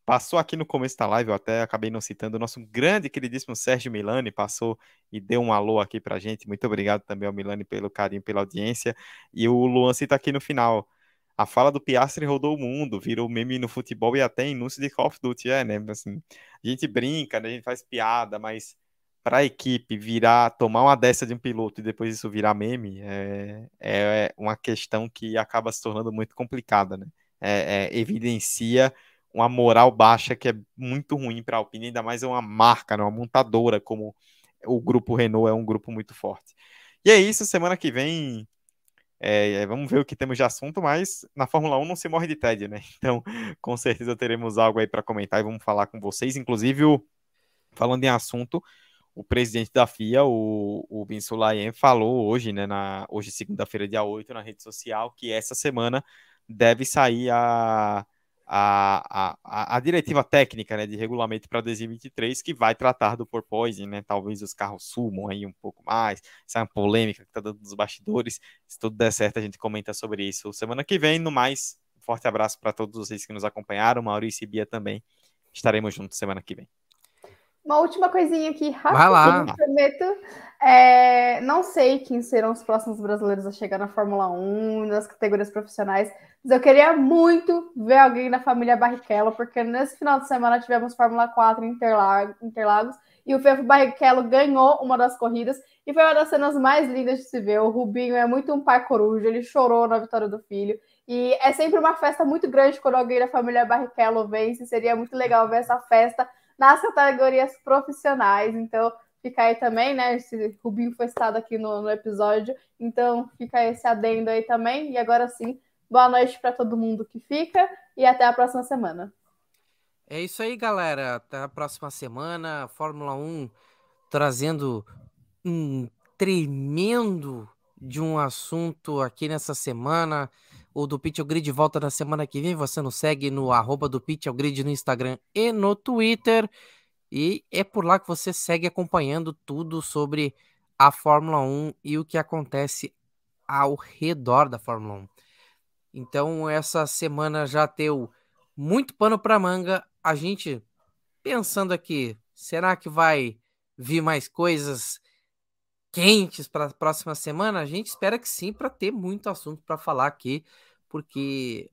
passou aqui no começo da live, eu até acabei não citando, o nosso grande queridíssimo Sérgio Milani passou e deu um alô aqui para a gente. Muito obrigado também ao Milani pelo carinho, pela audiência. E o Luan cita aqui no final: a fala do Piastri rodou o mundo, virou meme no futebol e até anúncio de Call of Duty. É, né? Assim, a gente brinca, né? A gente faz piada, mas para a equipe virar, tomar uma dessa de um piloto e depois isso virar meme, é, é uma questão que acaba se tornando muito complicada, né? É, é, evidencia uma moral baixa que é muito ruim para a Alpine, ainda mais é uma marca, né? Uma montadora, como o grupo Renault é um grupo muito forte. E é isso, semana que vem. É, vamos ver o que temos de assunto, mas na Fórmula um não se morre de tédio, né? Então, com certeza teremos algo aí para comentar e vamos falar com vocês. Inclusive, o, falando em assunto, o presidente da F I A, o, o Vincent Laien, falou hoje, né, na, hoje segunda-feira, dia oito, na rede social, que essa semana deve sair a, a, a, a diretiva técnica, né, de regulamento para dois mil e vinte e três, que vai tratar do porpoising, né? Talvez os carros sumam aí um pouco mais, essa é uma polêmica que está dando nos bastidores. Se tudo der certo, a gente comenta sobre isso semana que vem. No mais, um forte abraço para todos vocês que nos acompanharam, Maurício e Bia também, estaremos juntos semana que vem. Uma última coisinha aqui, rápido, me prometo. É, não sei quem serão os próximos brasileiros a chegar na Fórmula um, nas categorias profissionais, mas eu queria muito ver alguém da família Barrichello, porque nesse final de semana tivemos Fórmula quatro em Interlagos, e o Fefo Barrichello ganhou uma das corridas, e foi uma das cenas mais lindas de se ver. O Rubinho é muito um pai coruja, ele chorou na vitória do filho, e é sempre uma festa muito grande quando alguém da família Barrichello vence, seria muito legal ver essa festa nas categorias profissionais. Então, fica aí também, né? Esse Rubinho foi citado aqui no, no episódio. Então, fica esse adendo aí também. E agora sim, boa noite para todo mundo que fica e até a próxima semana. É isso aí, galera. Até a próxima semana. Fórmula um trazendo um tremendo de um assunto aqui nessa semana. O do Pit ao Grid volta na semana que vem. Você nos segue no arroba do Pit ao Grid no Instagram e no Twitter. E é por lá que você segue acompanhando tudo sobre a Fórmula um e o que acontece ao redor da Fórmula um. Então, essa semana já deu muito pano para manga. A gente pensando aqui, será que vai vir mais coisas quentes para a próxima semana? A gente espera que sim, para ter muito assunto para falar aqui, porque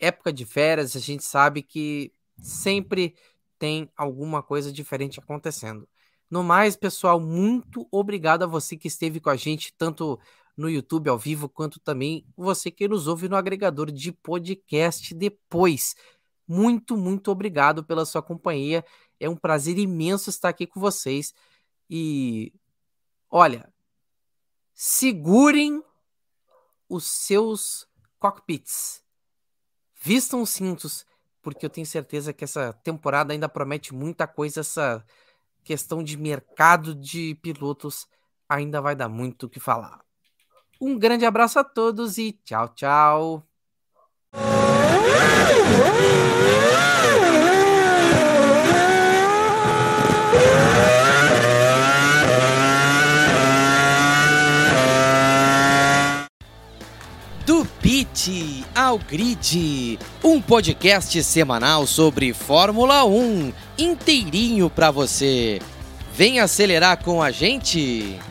época de férias, a gente sabe que sempre tem alguma coisa diferente acontecendo. No mais, pessoal, muito obrigado a você que esteve com a gente, tanto no YouTube ao vivo, quanto também você que nos ouve no agregador de podcast depois. Muito, muito obrigado pela sua companhia. É um prazer imenso estar aqui com vocês. E, olha, segurem os seus cockpits. Vistam os cintos, porque eu tenho certeza que essa temporada ainda promete muita coisa. Essa questão de mercado de pilotos ainda vai dar muito o que falar. Um grande abraço a todos e tchau, tchau. Do Pit ao Grid, um podcast semanal sobre Fórmula um, inteirinho para você. Vem acelerar com a gente!